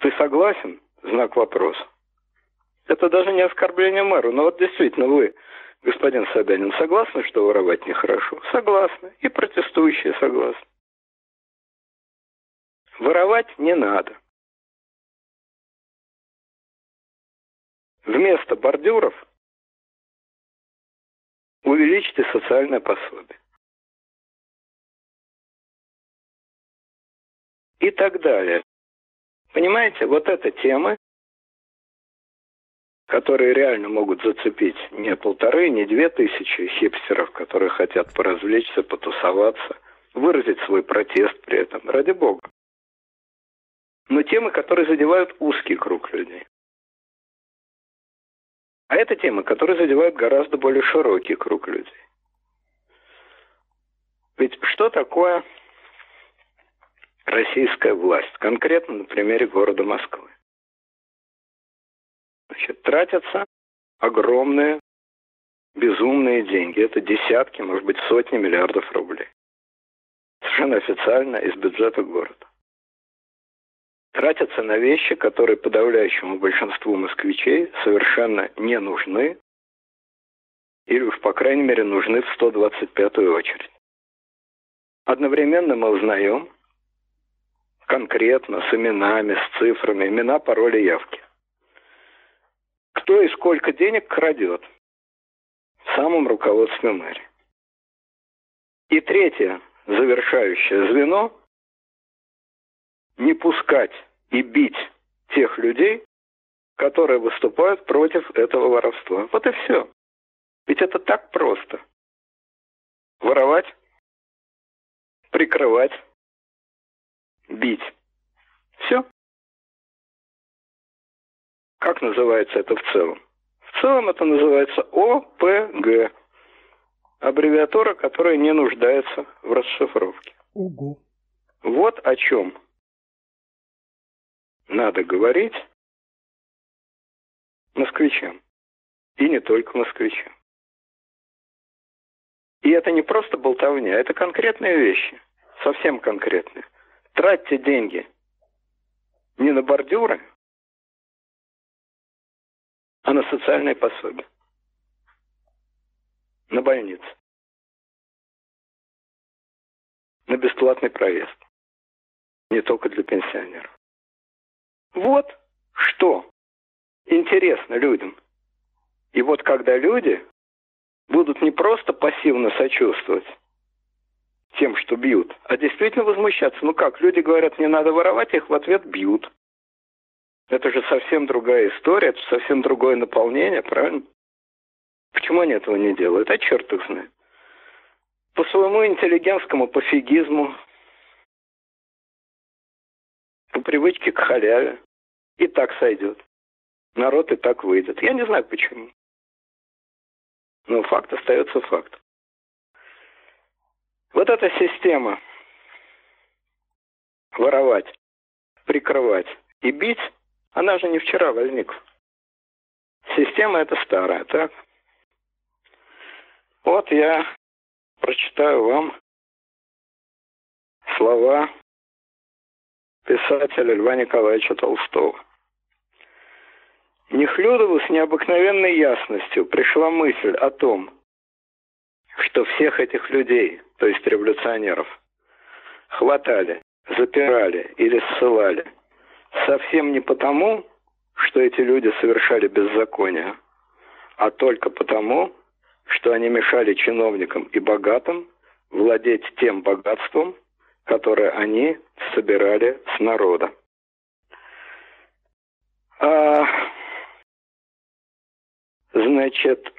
Ты согласен? Знак вопроса. Это даже не оскорбление мэру. Но вот действительно вы, господин Собянин, согласны, что воровать нехорошо? Согласны. И протестующие согласны. Воровать не надо. Вместо бордюров увеличьте социальное пособие. И так далее. Понимаете, вот это темы, которые реально могут зацепить не полторы, не две тысячи хипстеров, которые хотят поразвлечься, потусоваться, выразить свой протест при этом, ради бога. Но темы, которые задевают узкий круг людей. А это темы, которые задевают гораздо более широкий круг людей. Ведь что такое российская власть, конкретно на примере города Москвы? Значит, тратятся огромные, безумные деньги. Это десятки, может быть, сотни миллиардов рублей. Совершенно официально из бюджета города. Тратятся на вещи, которые подавляющему большинству москвичей совершенно не нужны, или уж, по крайней мере, нужны в сто двадцать пятую очередь. Одновременно мы узнаем конкретно, с именами, с цифрами, имена, пароли, явки, кто и сколько денег крадет в самом руководстве мэрии. И третье, завершающее звено – не пускать и бить тех людей, которые выступают против этого воровства. Вот и все. Ведь это так просто. Воровать, прикрывать, бить. Все. Как называется это в целом? В целом это называется О П Г. Аббревиатура, которая не нуждается в расшифровке. Угу. Вот о чем надо говорить москвичам. И не только москвичам. И это не просто болтовня, это конкретные вещи. Совсем конкретные. Тратьте деньги не на бордюры, а на социальные пособия. На больницы. На бесплатный проезд. Не только для пенсионеров. Вот что интересно людям. И вот когда люди будут не просто пассивно сочувствовать тем, что бьют, а действительно возмущаться. Ну как, люди говорят, не надо воровать, их в ответ бьют. Это же совсем другая история, это совсем другое наполнение, правильно? Почему они этого не делают? А черт их знает. По своему интеллигентскому пофигизму, по привычке к халяве. И так сойдет. Народ и так выйдет. Я не знаю почему. Но факт остается фактом. Вот эта система воровать, прикрывать и бить, она же не вчера возникла. Система эта старая, так? Вот я прочитаю вам слова писателя Льва Николаевича Толстого. Нехлюдову с необыкновенной ясностью пришла мысль о том, что всех этих людей, то есть революционеров, хватали, запирали или ссылали совсем не потому, что эти люди совершали беззаконие, а только потому, что они мешали чиновникам и богатым владеть тем богатством, которое они собирали с народа. А, значит,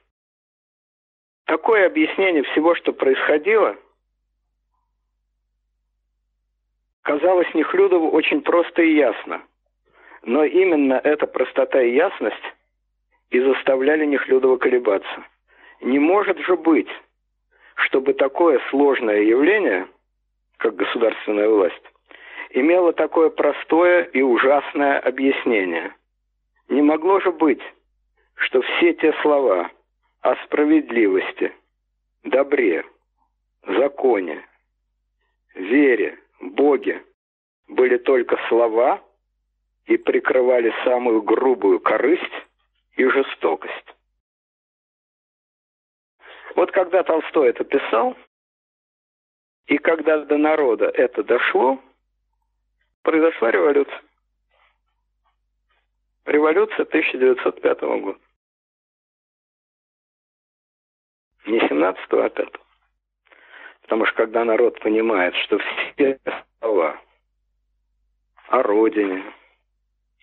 такое объяснение всего, что происходило, казалось Нехлюдову очень просто и ясно. Но именно эта простота и ясность и заставляли Нехлюдова колебаться. Не может же быть, чтобы такое сложное явление, как государственная власть, имела такое простое и ужасное объяснение. Не могло же быть, что все те слова о справедливости, добре, законе, вере, Боге были только слова и прикрывали самую грубую корысть и жестокость. Вот когда Толстой это писал, и когда до народа это дошло, произошла революция. Революция тысяча девятьсот пятого года. Не семнадцатого, а пятого. Потому что когда народ понимает, что все слова о родине,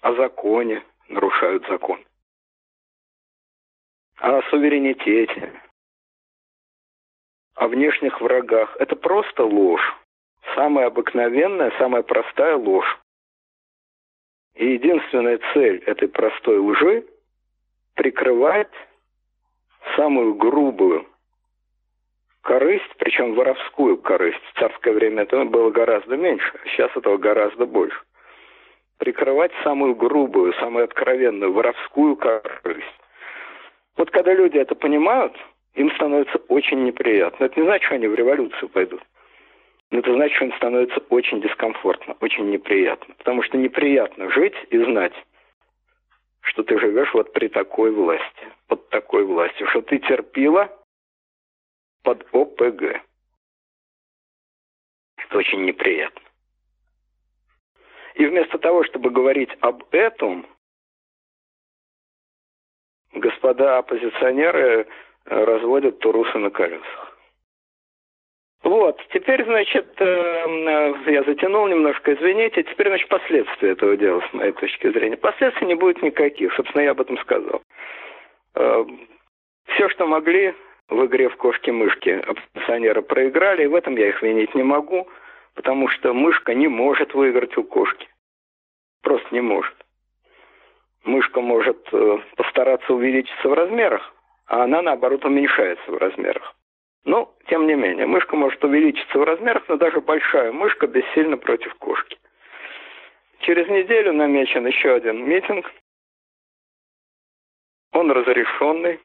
о законе нарушают закон, о суверенитете, о внешних врагах. Это просто ложь. Самая обыкновенная, самая простая ложь. И единственная цель этой простой лжи – прикрывать самую грубую корысть, причем воровскую корысть. В царское время этого было гораздо меньше, сейчас этого гораздо больше. Прикрывать самую грубую, самую откровенную воровскую корысть. Вот когда люди это понимают, им становится очень неприятно. Это не значит, что они в революцию пойдут. Но это значит, что им становится очень дискомфортно, очень неприятно. Потому что неприятно жить и знать, что ты живешь вот при такой власти, под такой властью, что ты терпила под О П Г. Это очень неприятно. И вместо того, чтобы говорить об этом, господа оппозиционеры разводят турусы на колесах. Вот, теперь, значит, я затянул немножко, извините, теперь, значит, последствия этого дела, с моей точки зрения. Последствий не будет никаких, собственно, я об этом сказал. Все, что могли в игре в кошки-мышки, оппозиционеры проиграли, и в этом я их винить не могу, потому что мышка не может выиграть у кошки. Просто не может. Мышка может постараться увеличиться в размерах, а она, наоборот, уменьшается в размерах. Но, тем не менее, мышка может увеличиться в размерах, но даже большая мышка бессильна против кошки. Через неделю намечен еще один митинг. Он разрешенный.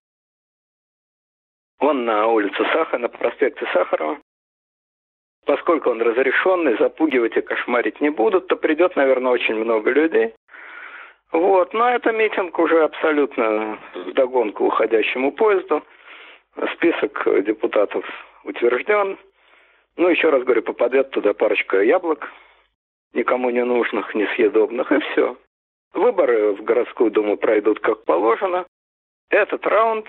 Он на улице Сахарова, на проспекте Сахарова. Поскольку он разрешенный, запугивать и кошмарить не будут, то придет, наверное, очень много людей. Вот, но это митинг уже абсолютно вдогонку уходящему поезду. Список депутатов утвержден. Ну, еще раз говорю, попадет туда парочка яблок, никому не нужных, несъедобных, и все. Выборы в городскую думу пройдут как положено. Этот раунд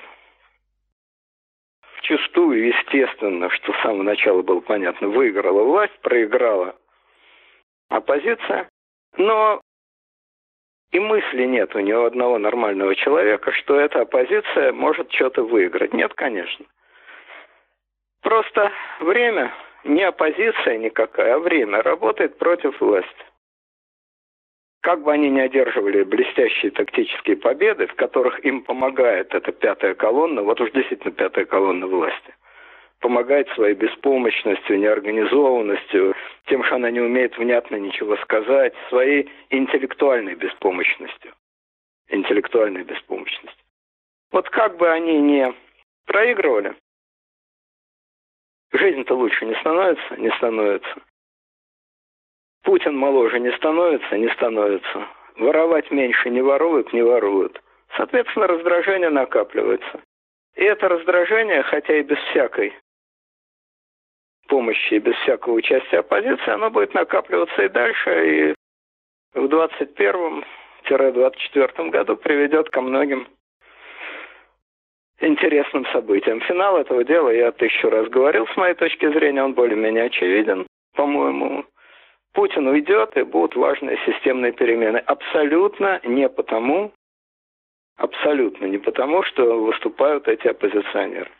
в Подчистую, естественно, что с самого начала было понятно, выиграла власть, проиграла оппозиция, но и мысли нет у него одного нормального человека, что эта оппозиция может что-то выиграть. Нет, конечно. Просто время, не оппозиция никакая, а время работает против власти. Как бы они ни одерживали блестящие тактические победы, в которых им помогает эта пятая колонна, вот уж действительно пятая колонна власти, помогает своей беспомощностью, неорганизованностью, тем, что она не умеет внятно ничего сказать, своей интеллектуальной беспомощностью. Интеллектуальной беспомощностью. Вот как бы они ни проигрывали, жизнь-то лучше не становится, не становится. Путин моложе не становится, не становится. Воровать меньше не воруют, не воруют. Соответственно, раздражение накапливается. И это раздражение, хотя и без всякой помощи, и без всякого участия оппозиции, оно будет накапливаться и дальше, и в двадцать первом — двадцать четвёртом году приведет ко многим интересным событиям. Финал этого дела, я тысячу раз говорил, с моей точки зрения, он более-менее очевиден, по-моему. Путин уйдет, и будут важные системные перемены. Абсолютно не потому, абсолютно не потому, что выступают эти оппозиционеры.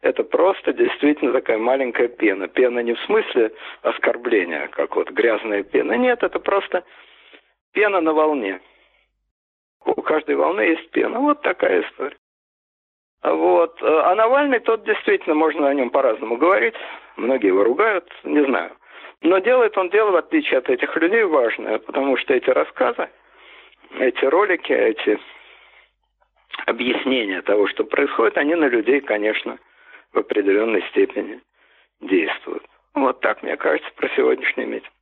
Это просто действительно такая маленькая пена. Пена не в смысле оскорбления, как вот грязная пена. Нет, это просто пена на волне. У каждой волны есть пена. Вот такая история. Вот. А Навальный, тот действительно, можно о нем по-разному говорить. Многие его ругают, не знаю. Но делает он дело, в отличие от этих людей, важное, потому что эти рассказы, эти ролики, эти объяснения того, что происходит, они на людей, конечно, в определенной степени действуют. Вот так, мне кажется, про сегодняшний митинг.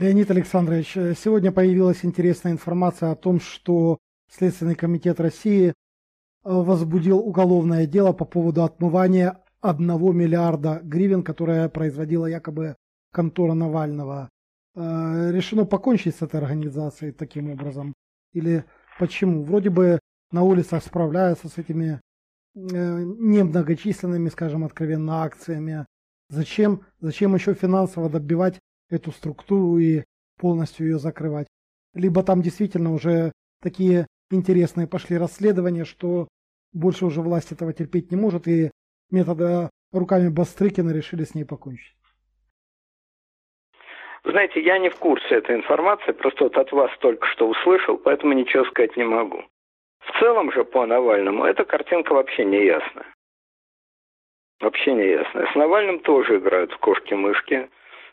Леонид Александрович, сегодня появилась интересная информация о том, что Следственный комитет России возбудил уголовное дело по поводу отмывания одного миллиарда гривен, которое производила якобы контора Навального. Решено покончить с этой организацией таким образом? Или почему? Вроде бы на улицах справляются с этими немногочисленными, скажем откровенно, акциями. Зачем, зачем еще финансово добивать эту структуру и полностью ее закрывать? Либо там действительно уже такие интересные пошли расследования, что больше уже власть этого терпеть не может, и метода руками Бастрыкина решили с ней покончить. Знаете, я не в курсе этой информации, просто вот от вас только что услышал, поэтому ничего сказать не могу. В целом же по Навальному эта картинка вообще не ясная. Вообще не ясная. С Навальным тоже играют в кошки-мышки.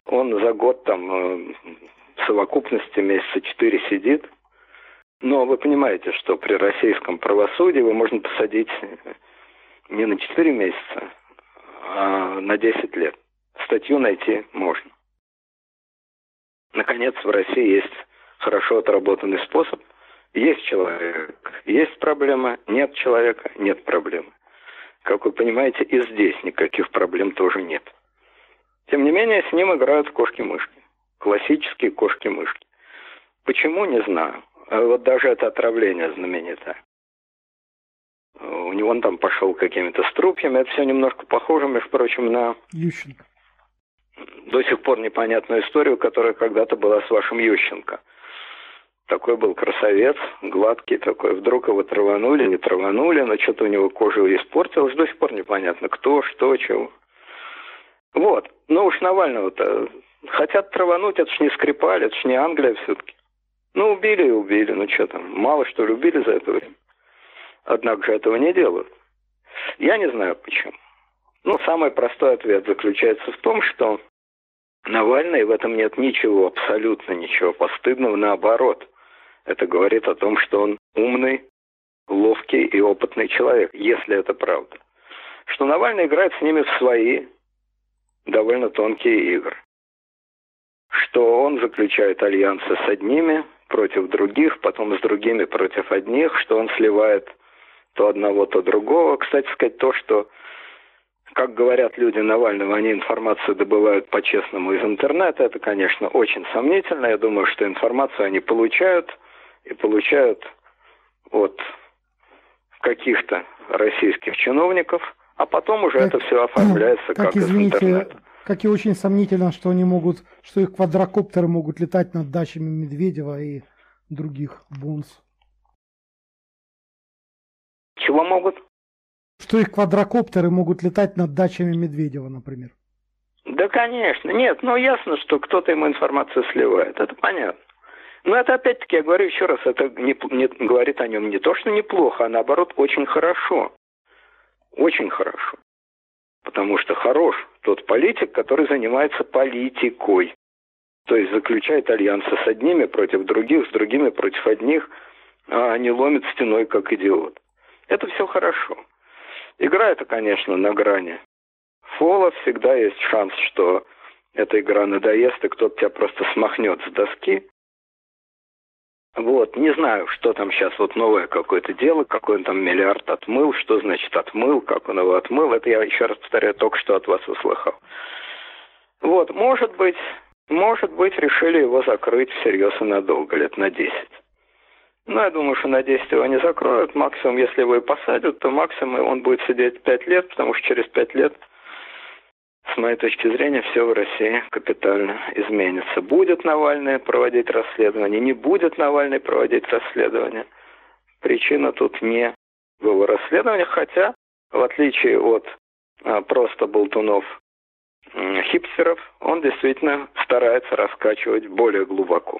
Он за год там в совокупности месяца четыре сидит. Но вы понимаете, что при российском правосудии его можно посадить не на четыре месяца, а на десять лет. Статью найти можно. Наконец, в России есть хорошо отработанный способ. Есть человек, есть проблема, нет человека, нет проблемы. Как вы понимаете, и здесь никаких проблем тоже нет. Тем не менее, с ним играют в кошки-мышки. Классические кошки-мышки. Почему, не знаю. Вот даже это отравление знаменитое. У него он там пошел какими-то струпьями. Это все немножко похоже, между прочим, на Ющенко. До сих пор непонятную историю, которая когда-то была с вашим Ющенко. Такой был красавец, гладкий такой. Вдруг его траванули, не траванули, но что-то у него кожа испортилась. До сих пор непонятно, кто, что, чего. Вот. Ну уж Навального-то хотят травануть, это ж не Скрипаль, это ж не Англия все-таки. Ну убили и убили, ну что там, мало что ли убили за это время. Однако же этого не делают. Я не знаю почему. Ну, самый простой ответ заключается в том, что Навальный, в этом нет ничего, абсолютно ничего постыдного, наоборот. Это говорит о том, что он умный, ловкий и опытный человек, если это правда. Что Навальный играет с ними в свои довольно тонкие игры. Что он заключает альянсы с одними против других, потом с другими против одних, что он сливает то одного, то другого. Кстати сказать, то, что, как говорят люди Навального, они информацию добывают по-честному из интернета, это, конечно, очень сомнительно. Я думаю, что информацию они получают и получают от каких-то российских чиновников, а потом уже как, это все оформляется как, как из извините, интернета. Как и очень сомнительно, что они могут, что их квадрокоптеры могут летать над дачами Медведева и других бонс. Чего могут? Что их квадрокоптеры могут летать над дачами Медведева, например. Да, конечно. Нет, ну ясно, что кто-то ему информацию сливает. Это понятно. Но это опять-таки, я говорю еще раз, это не, не, говорит о нем не то, что неплохо, а наоборот очень хорошо. Очень хорошо. Потому что хорош тот политик, который занимается политикой. То есть заключает альянсы с одними против других, с другими против одних, а не ломит стеной, как идиот. Это все хорошо. Игра это, конечно, на грани фола. Всегда есть шанс, что эта игра надоест, и кто-то тебя просто смахнет с доски. Вот, не знаю, что там сейчас, вот новое какое-то дело, какой он там миллиард отмыл, что значит отмыл, как он его отмыл, это я еще раз повторяю, только что от вас услыхал. Вот, может быть, может быть, решили его закрыть всерьез и надолго, лет на десять. Но я думаю, что на десять его не закроют, максимум, если его и посадят, то максимум он будет сидеть пять лет, потому что через пять лет, с моей точки зрения, все в России капитально изменится. Будет Навальный проводить расследование, не будет Навальный проводить расследование. Причина тут не в его расследованиях, хотя, в отличие от а, просто болтунов э, хипстеров, он действительно старается раскачивать более глубоко.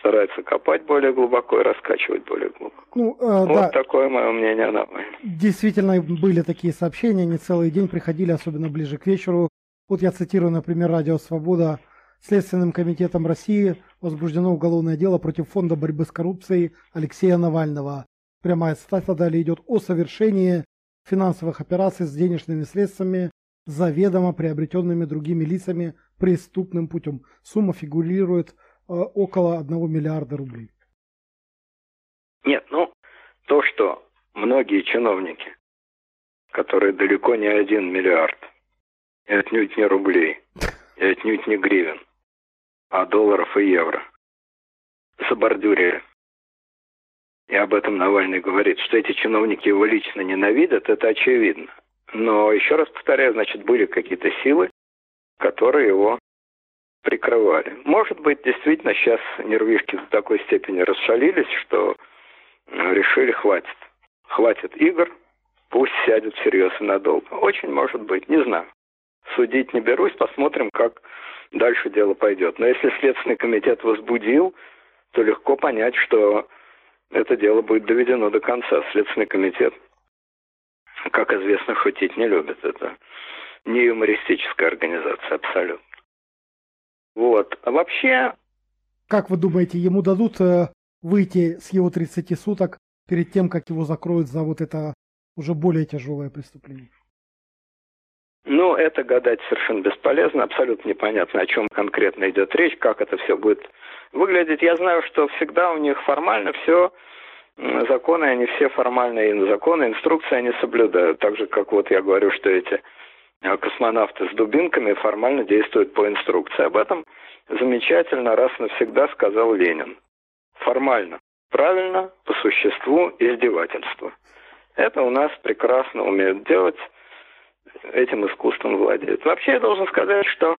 Старается копать более глубоко и раскачивать более глубоко. Ну, э, вот да. Такое мое мнение о Навальном. Действительно, были такие сообщения, не целый день приходили, особенно ближе к вечеру. Вот я цитирую, например, «Радио Свобода». Следственным комитетом России возбуждено уголовное дело против Фонда борьбы с коррупцией Алексея Навального. Прямая цитата далее идет: «О совершении финансовых операций с денежными средствами, заведомо приобретенными другими лицами преступным путем». Сумма фигурирует около одного миллиарда рублей. Нет, ну, то, что многие чиновники, которые далеко не один миллиард, и отнюдь не рублей, и отнюдь не гривен, а долларов и евро, забордюрили. И об этом Навальный говорит, что эти чиновники его лично ненавидят, это очевидно. Но, еще раз повторяю, значит, были какие-то силы, которые его прикрывали. Может быть, действительно, сейчас нервишки до такой степени расшалились, что решили, хватит. Хватит игр, пусть сядет всерьез и надолго. Очень может быть, не знаю. Судить не берусь, посмотрим, как дальше дело пойдет. Но если Следственный комитет возбудил, то легко понять, что это дело будет доведено до конца. Следственный комитет, как известно, шутить не любит. Это не юмористическая организация, абсолютно. Вот. А вообще... Как вы думаете, ему дадут э, выйти с его тридцати суток перед тем, как его закроют за вот это уже более тяжелое преступление? Ну, это гадать совершенно бесполезно. Абсолютно непонятно, о чем конкретно идет речь, как это все будет выглядеть. Я знаю, что всегда у них формально все... Законы, они все формальные законы, инструкции они соблюдают. Так же, как вот я говорю, что эти... космонавты с дубинками формально действуют по инструкции. Об этом замечательно раз навсегда сказал Ленин. Формально, правильно, по существу издевательство. Это у нас прекрасно умеют делать, этим искусством владеют. Вообще я должен сказать, что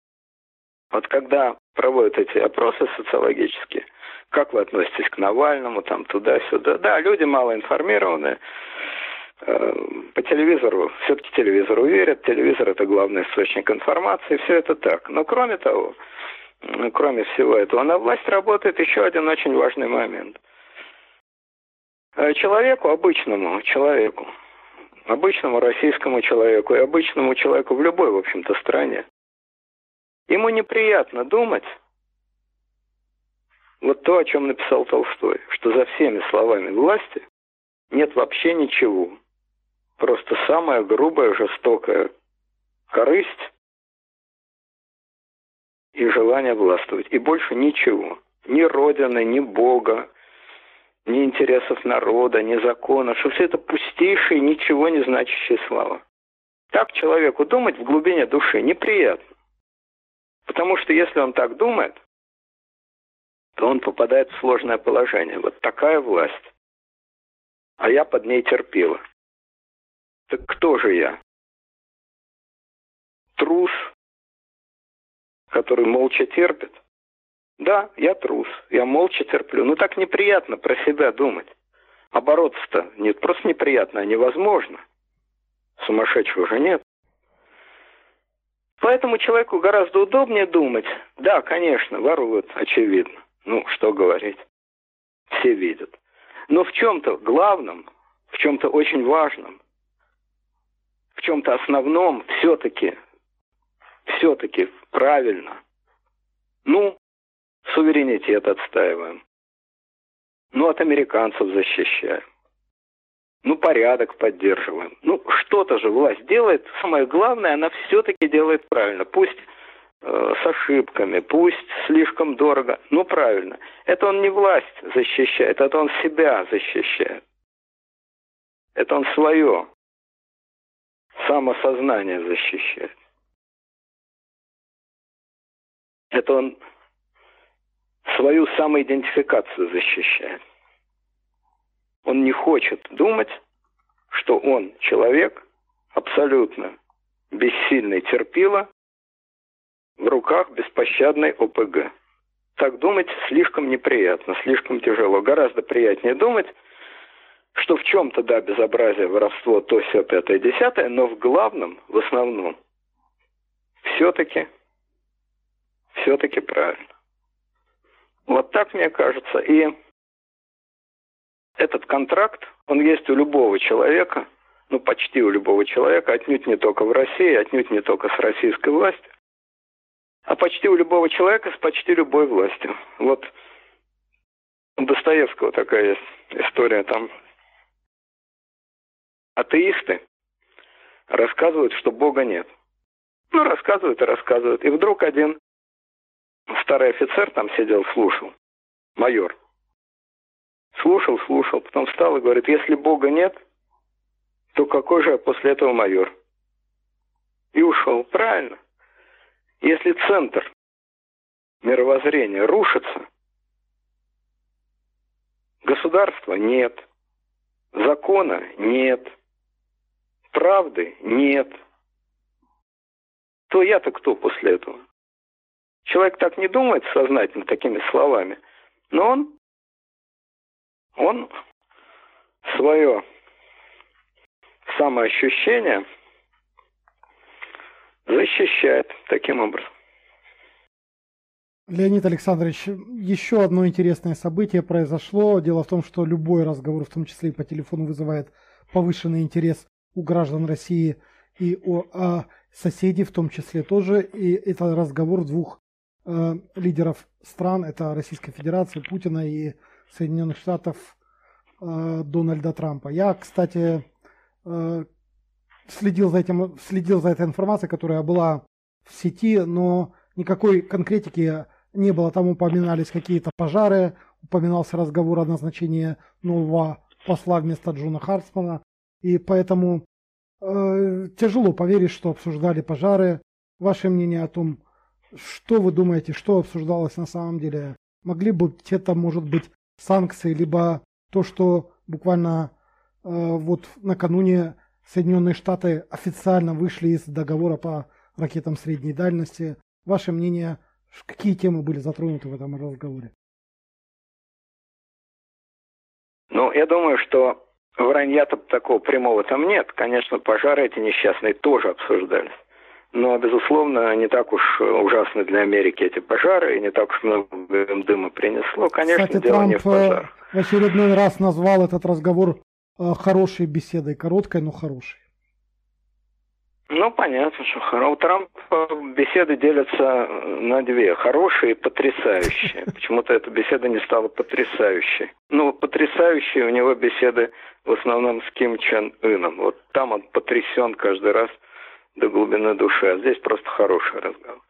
вот когда проводят эти опросы социологические, как вы относитесь к Навальному, там туда-сюда, да, люди мало информированные. По телевизору, все-таки телевизору верят, телевизор это главный источник информации, все это так. Но кроме того, кроме всего этого, на власть работает еще один очень важный момент. Человеку, обычному человеку, обычному российскому человеку и обычному человеку в любой, в общем-то, стране, ему неприятно думать вот то, о чем написал Толстой, что за всеми словами власти нет вообще ничего. Просто самая грубая, жестокая корысть и желание властвовать. И больше ничего. Ни Родины, ни Бога, ни интересов народа, ни закона. Что все это пустейшие, ничего не значащие слова. Так человеку думать в глубине души неприятно. Потому что если он так думает, то он попадает в сложное положение. Вот такая власть. А я под ней терпела. Так кто же я? трус, который молча терпит. Да, я трус, я молча терплю. Ну так неприятно про себя думать. А бороться-то нет, просто неприятно, а невозможно. Сумасшедшего уже нет. Поэтому человеку гораздо удобнее думать. Да, конечно, воруют, очевидно. Ну, что говорить. Все видят. Но в чем-то главном, в чем-то очень важном, в чем-то основном все-таки, все-таки правильно. Ну, суверенитет отстаиваем. Ну, от американцев защищаем. Ну, порядок поддерживаем. Ну, что-то же власть делает. Самое главное, она все-таки делает правильно. Пусть э, с ошибками, пусть слишком дорого, но правильно. Это он не власть защищает, это он себя защищает. Это он свое самосознание защищает. Это он свою самоидентификацию защищает. Он не хочет думать, что он человек, абсолютно бессильный терпила, в руках беспощадной О П Г. Так думать слишком неприятно, слишком тяжело. Гораздо приятнее думать, что в чем-то, да, безобразие, воровство, то, сё, пятое, десятое, но в главном, в основном, все-таки, все-таки правильно. Вот так, мне кажется, и... Этот контракт, он есть у любого человека, ну почти у любого человека, отнюдь не только в России, отнюдь не только с российской властью, а почти у любого человека с почти любой властью. Вот у Достоевского такая есть история там. Атеисты рассказывают, что Бога нет. Ну, рассказывают и рассказывают. И вдруг один старый офицер там сидел, слушал, майор. Слушал, слушал, потом встал и говорит, если Бога нет, то какой же после этого майор? И ушел. Правильно. Если центр мировоззрения рушится, государства нет, закона нет, правды нет, то я-то кто после этого? Человек так не думает сознательно такими словами, но он Он свое самоощущение защищает таким образом. Леонид Александрович, еще одно интересное событие произошло. Дело в том, что любой разговор, в том числе и по телефону, вызывает повышенный интерес у граждан России и у соседей, в том числе тоже. И это разговор двух э, лидеров стран, это Российской Федерации, Путина и Соединенных Штатов э, Дональда Трампа. Я, кстати, э, следил за этим, следил за этой информацией, которая была в сети, но никакой конкретики не было. Там упоминались какие-то пожары, упоминался разговор о назначении нового посла вместо Джона Хартмана, и поэтому э, тяжело поверить, что обсуждали пожары. Ваше мнение о том, что вы думаете, что обсуждалось на самом деле? Могли бы это, может быть, санкции, либо то, что буквально э, вот накануне Соединенные Штаты официально вышли из договора по ракетам средней дальности. Ваше мнение, какие темы были затронуты в этом разговоре? Ну, я думаю, что вранья-то такого прямого там нет. Конечно, пожары эти несчастные тоже обсуждались. Но, безусловно, не так уж ужасны для Америки эти пожары, и не так уж много дыма принесло. Конечно, кстати, дело Трамп не в пожарах. В очередной раз назвал этот разговор хорошей беседой, короткой, но хорошей. Ну, понятно, что у Трампа беседы делятся на две, хорошие и потрясающие. Почему-то эта беседа не стала потрясающей. Ну, потрясающие у него беседы в основном с Ким Чен Ыном. Вот там он потрясен каждый раз до глубины души, а здесь просто хороший разговор.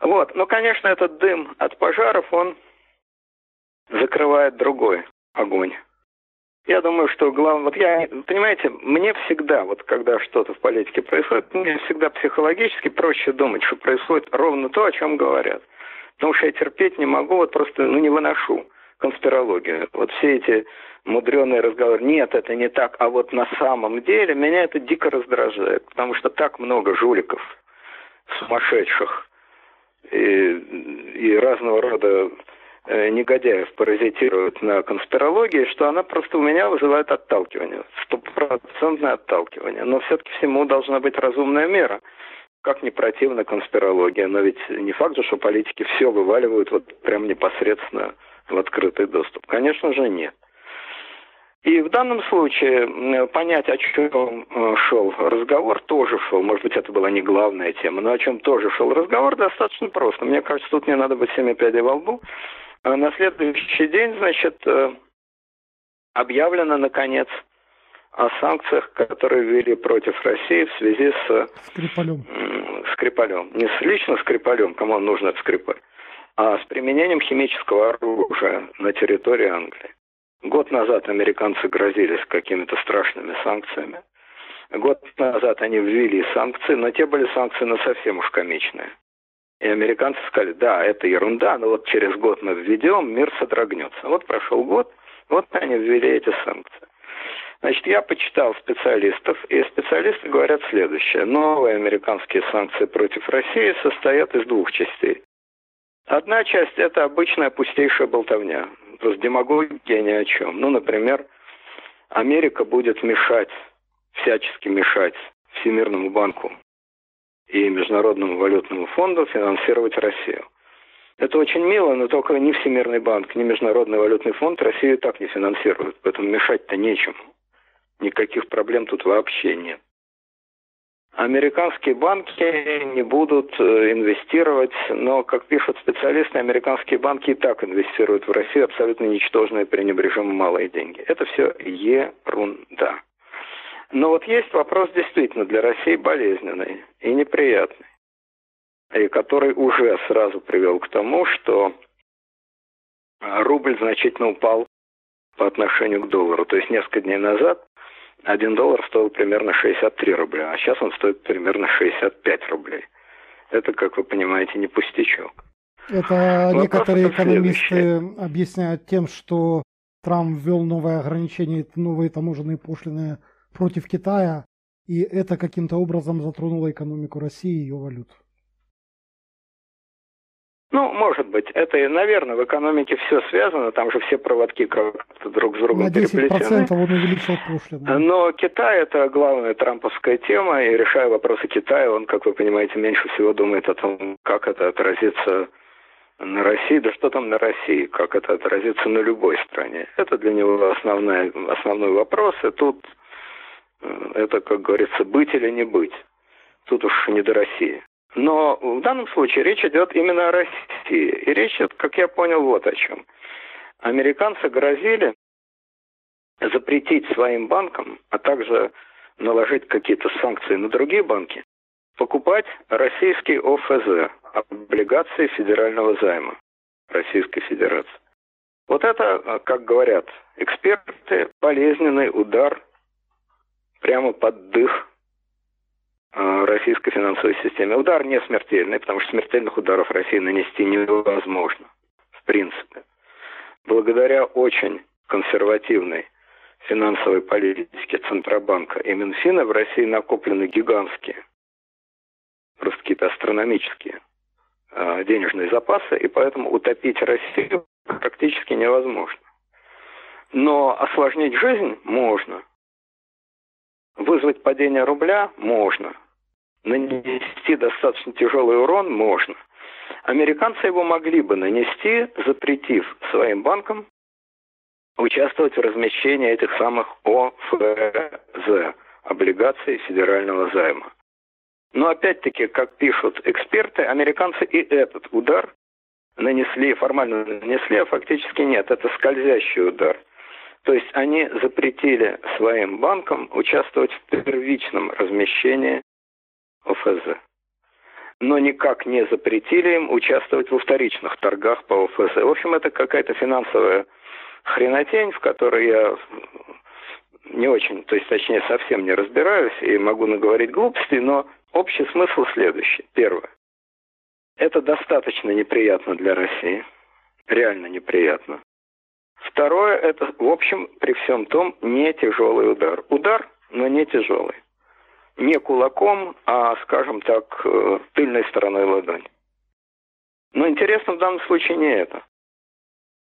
Вот, но, конечно, этот дым от пожаров, он закрывает другой огонь. Я думаю, что главное, вот я, понимаете, мне всегда, вот когда что-то в политике происходит, мне всегда психологически проще думать, что происходит ровно то, о чем говорят. Потому что я терпеть не могу, вот просто, ну, не выношу конспирологию. Вот все эти мудреные разговоры, нет, это не так, а вот на самом деле меня это дико раздражает, потому что так много жуликов, сумасшедших и, и разного рода негодяев паразитирует на конспирологии, что она просто у меня вызывает отталкивание, стопроцентное отталкивание. Но все-таки всему должна быть разумная мера. Как не противна конспирология, но ведь не факт же, что политики все вываливают вот прям непосредственно в открытый доступ. Конечно же, нет. И в данном случае понять, о чем шел разговор, тоже шел. Может быть, это была не главная тема, но о чем тоже шел разговор, достаточно просто. Мне кажется, тут не надо быть семь пядей во лбу. А на следующий день, значит, объявлено, наконец, о санкциях, которые ввели против России в связи с Скрипалем. Скрипалем. Не с лично Скрипалем, кому он нужен, это Скрипаль, а с применением химического оружия на территории Англии. Год назад американцы грозились какими-то страшными санкциями. Год назад они ввели санкции, но те были санкции на совсем уж комичные. И американцы сказали, да, это ерунда, но вот через год мы введем, мир содрогнется. Вот прошел год, вот они ввели эти санкции. Значит, я почитал специалистов, и специалисты говорят следующее. Новые американские санкции против России состоят из двух частей. Одна часть – это обычная пустейшая болтовня. Просто демагогия ни о чем. Ну, например, Америка будет мешать, всячески мешать Всемирному банку и Международному валютному фонду финансировать Россию. Это очень мило, но только ни Всемирный банк, ни Международный валютный фонд Россию и так не финансируют. Поэтому мешать-то нечему. Никаких проблем тут вообще нет. Американские банки не будут инвестировать, но, как пишут специалисты, американские банки и так инвестируют в Россию абсолютно ничтожные, пренебрежимо малые деньги. Это все ерунда. Но вот есть вопрос действительно для России болезненный и неприятный, и который уже сразу привел к тому, что рубль значительно упал по отношению к доллару. То есть несколько дней назад один доллар стоил примерно шестьдесят три рубля, а сейчас он стоит примерно шестьдесят пять рублей. Это, как вы понимаете, не пустячок. Это вопрос некоторые экономисты следующий. Объясняют тем, что Трамп ввел новые ограничения, новые таможенные пошлины против Китая, и это каким-то образом затронуло экономику России и ее валюту. Ну, может быть. Это, наверное, в экономике все связано, там же все проводки как-то друг с другом переплетены. На десять процентов он увеличил пошлину. Но Китай – это главная трамповская тема, и решая вопросы Китая, он, как вы понимаете, меньше всего думает о том, как это отразится на России, да что там на России, как это отразится на любой стране. Это для него основная, основной вопрос, и тут это, как говорится, быть или не быть. Тут уж не до России. Но в данном случае речь идет именно о России. И речь идет, как я понял, вот о чем. Американцы грозили запретить своим банкам, а также наложить какие-то санкции на другие банки, покупать российский О Ф З, облигации федерального займа Российской Федерации. Вот это, как говорят эксперты, болезненный удар прямо под дых российской финансовой системе. Удар не смертельный, потому что смертельных ударов России нанести невозможно, в принципе. Благодаря очень консервативной финансовой политике Центробанка и Минфина в России накоплены гигантские, просто какие-то астрономические денежные запасы, и поэтому утопить Россию практически невозможно. Но осложнить жизнь можно. Вызвать падение рубля можно. Нанести достаточно тяжелый урон можно. Американцы его могли бы нанести, запретив своим банкам участвовать в размещении этих самых О Ф З, облигаций федерального займа. Но опять-таки, как пишут эксперты, американцы и этот удар нанесли, формально нанесли, а фактически нет. Это скользящий удар. То есть они запретили своим банкам участвовать в первичном размещении О Ф З. Но никак не запретили им участвовать во вторичных торгах по О Ф З. В общем, это какая-то финансовая хренотень, в которой я не очень, то есть точнее совсем не разбираюсь и могу наговорить глупостей, но общий смысл следующий. Первое. Это достаточно неприятно для России. Реально неприятно. Второе, это, в общем, при всем том, не тяжелый удар. Удар, но не тяжелый. не кулаком, а, скажем так, тыльной стороной ладони. Но интересно в данном случае не это.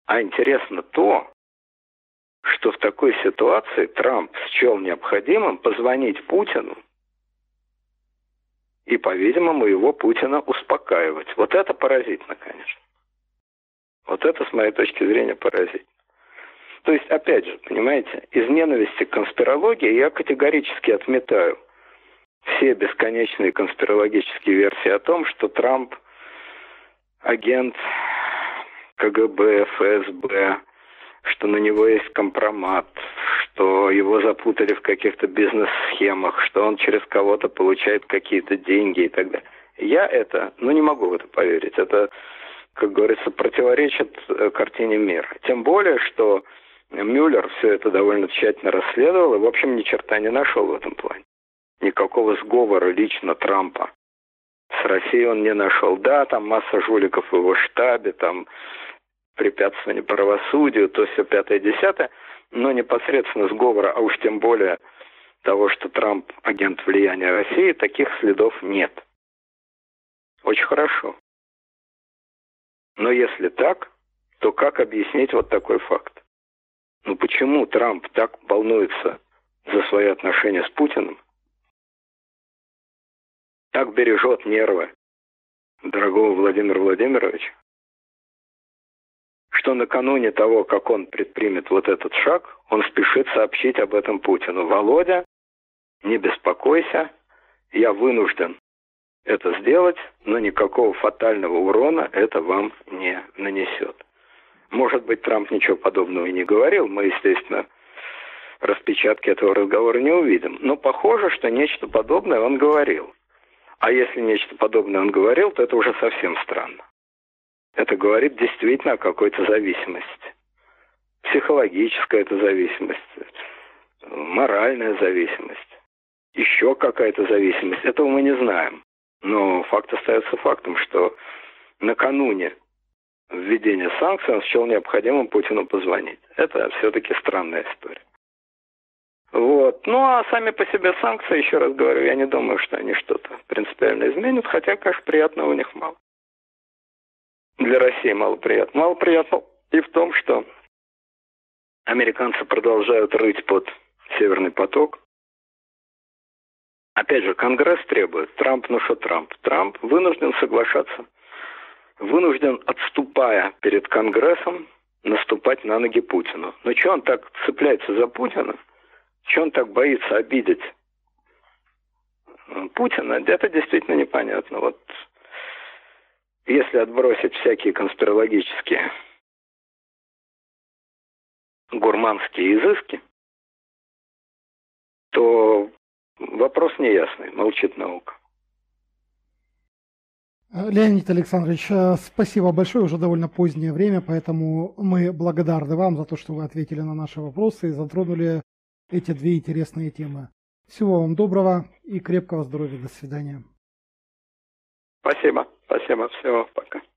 А интересно то, что в такой ситуации Трамп счел необходимым позвонить Путину и, по-видимому, его Путина успокаивать. Вот это поразительно, конечно. Вот это, с моей точки зрения, поразительно. То есть, опять же, понимаете, из ненависти к конспирологии я категорически отметаю все бесконечные конспирологические версии о том, что Трамп агент ка гэ бэ, эф эс бэ, что на него есть компромат, что его запутали в каких-то бизнес-схемах, что он через кого-то получает какие-то деньги и так далее. Я это, ну, не могу в это поверить. Это, как говорится, противоречит картине мира. Тем более, что Мюллер все это довольно тщательно расследовал и, в общем, ни черта не нашел в этом плане. Никакого сговора лично Трампа с Россией он не нашел. Да, там масса жуликов в его штабе, там препятствование правосудию, то все пятое, десятое, но непосредственно сговора, а уж тем более того, что Трамп агент влияния России, таких следов нет. Очень хорошо. Но если так, то как объяснить вот такой факт? Ну почему Трамп так волнуется за свои отношения с Путиным? Так бережет нервы дорогого Владимира Владимировича, что накануне того, как он предпримет вот этот шаг, он спешит сообщить об этом Путину. Володя, не беспокойся, я вынужден это сделать, но никакого фатального урона это вам не нанесет. Может быть, Трамп ничего подобного и не говорил, мы, естественно, распечатки этого разговора не увидим, но похоже, что нечто подобное он говорил. А если нечто подобное он говорил, то это уже совсем странно. Это говорит действительно о какой-то зависимости. Психологическая это зависимость, моральная зависимость, еще какая-то зависимость. Этого мы не знаем. Но факт остается фактом, что накануне введения санкций он счел необходимым Путину позвонить. Это все-таки странная история. Вот. Ну а сами по себе санкции, еще раз говорю, я не думаю, что они что-то принципиально изменят, хотя, конечно, приятного у них мало. Для России мало приятно. Мало приятно и в том, что американцы продолжают рыть под Северный поток. Опять же, Конгресс требует. Трамп, ну что Трамп? Трамп вынужден соглашаться, вынужден, отступая перед Конгрессом, наступать на ноги Путину. Но чего он так цепляется за Путина? Чего он так боится обидеть Путина? Это действительно непонятно. Вот. Если отбросить всякие конспирологические гурманские изыски, то вопрос неясный, молчит наука. Леонид Александрович, спасибо большое, уже довольно позднее время, поэтому мы благодарны вам за то, что вы ответили на наши вопросы и затронули эти две интересные темы. Всего вам доброго и крепкого здоровья. До свидания. Спасибо. Спасибо. Всего. Пока.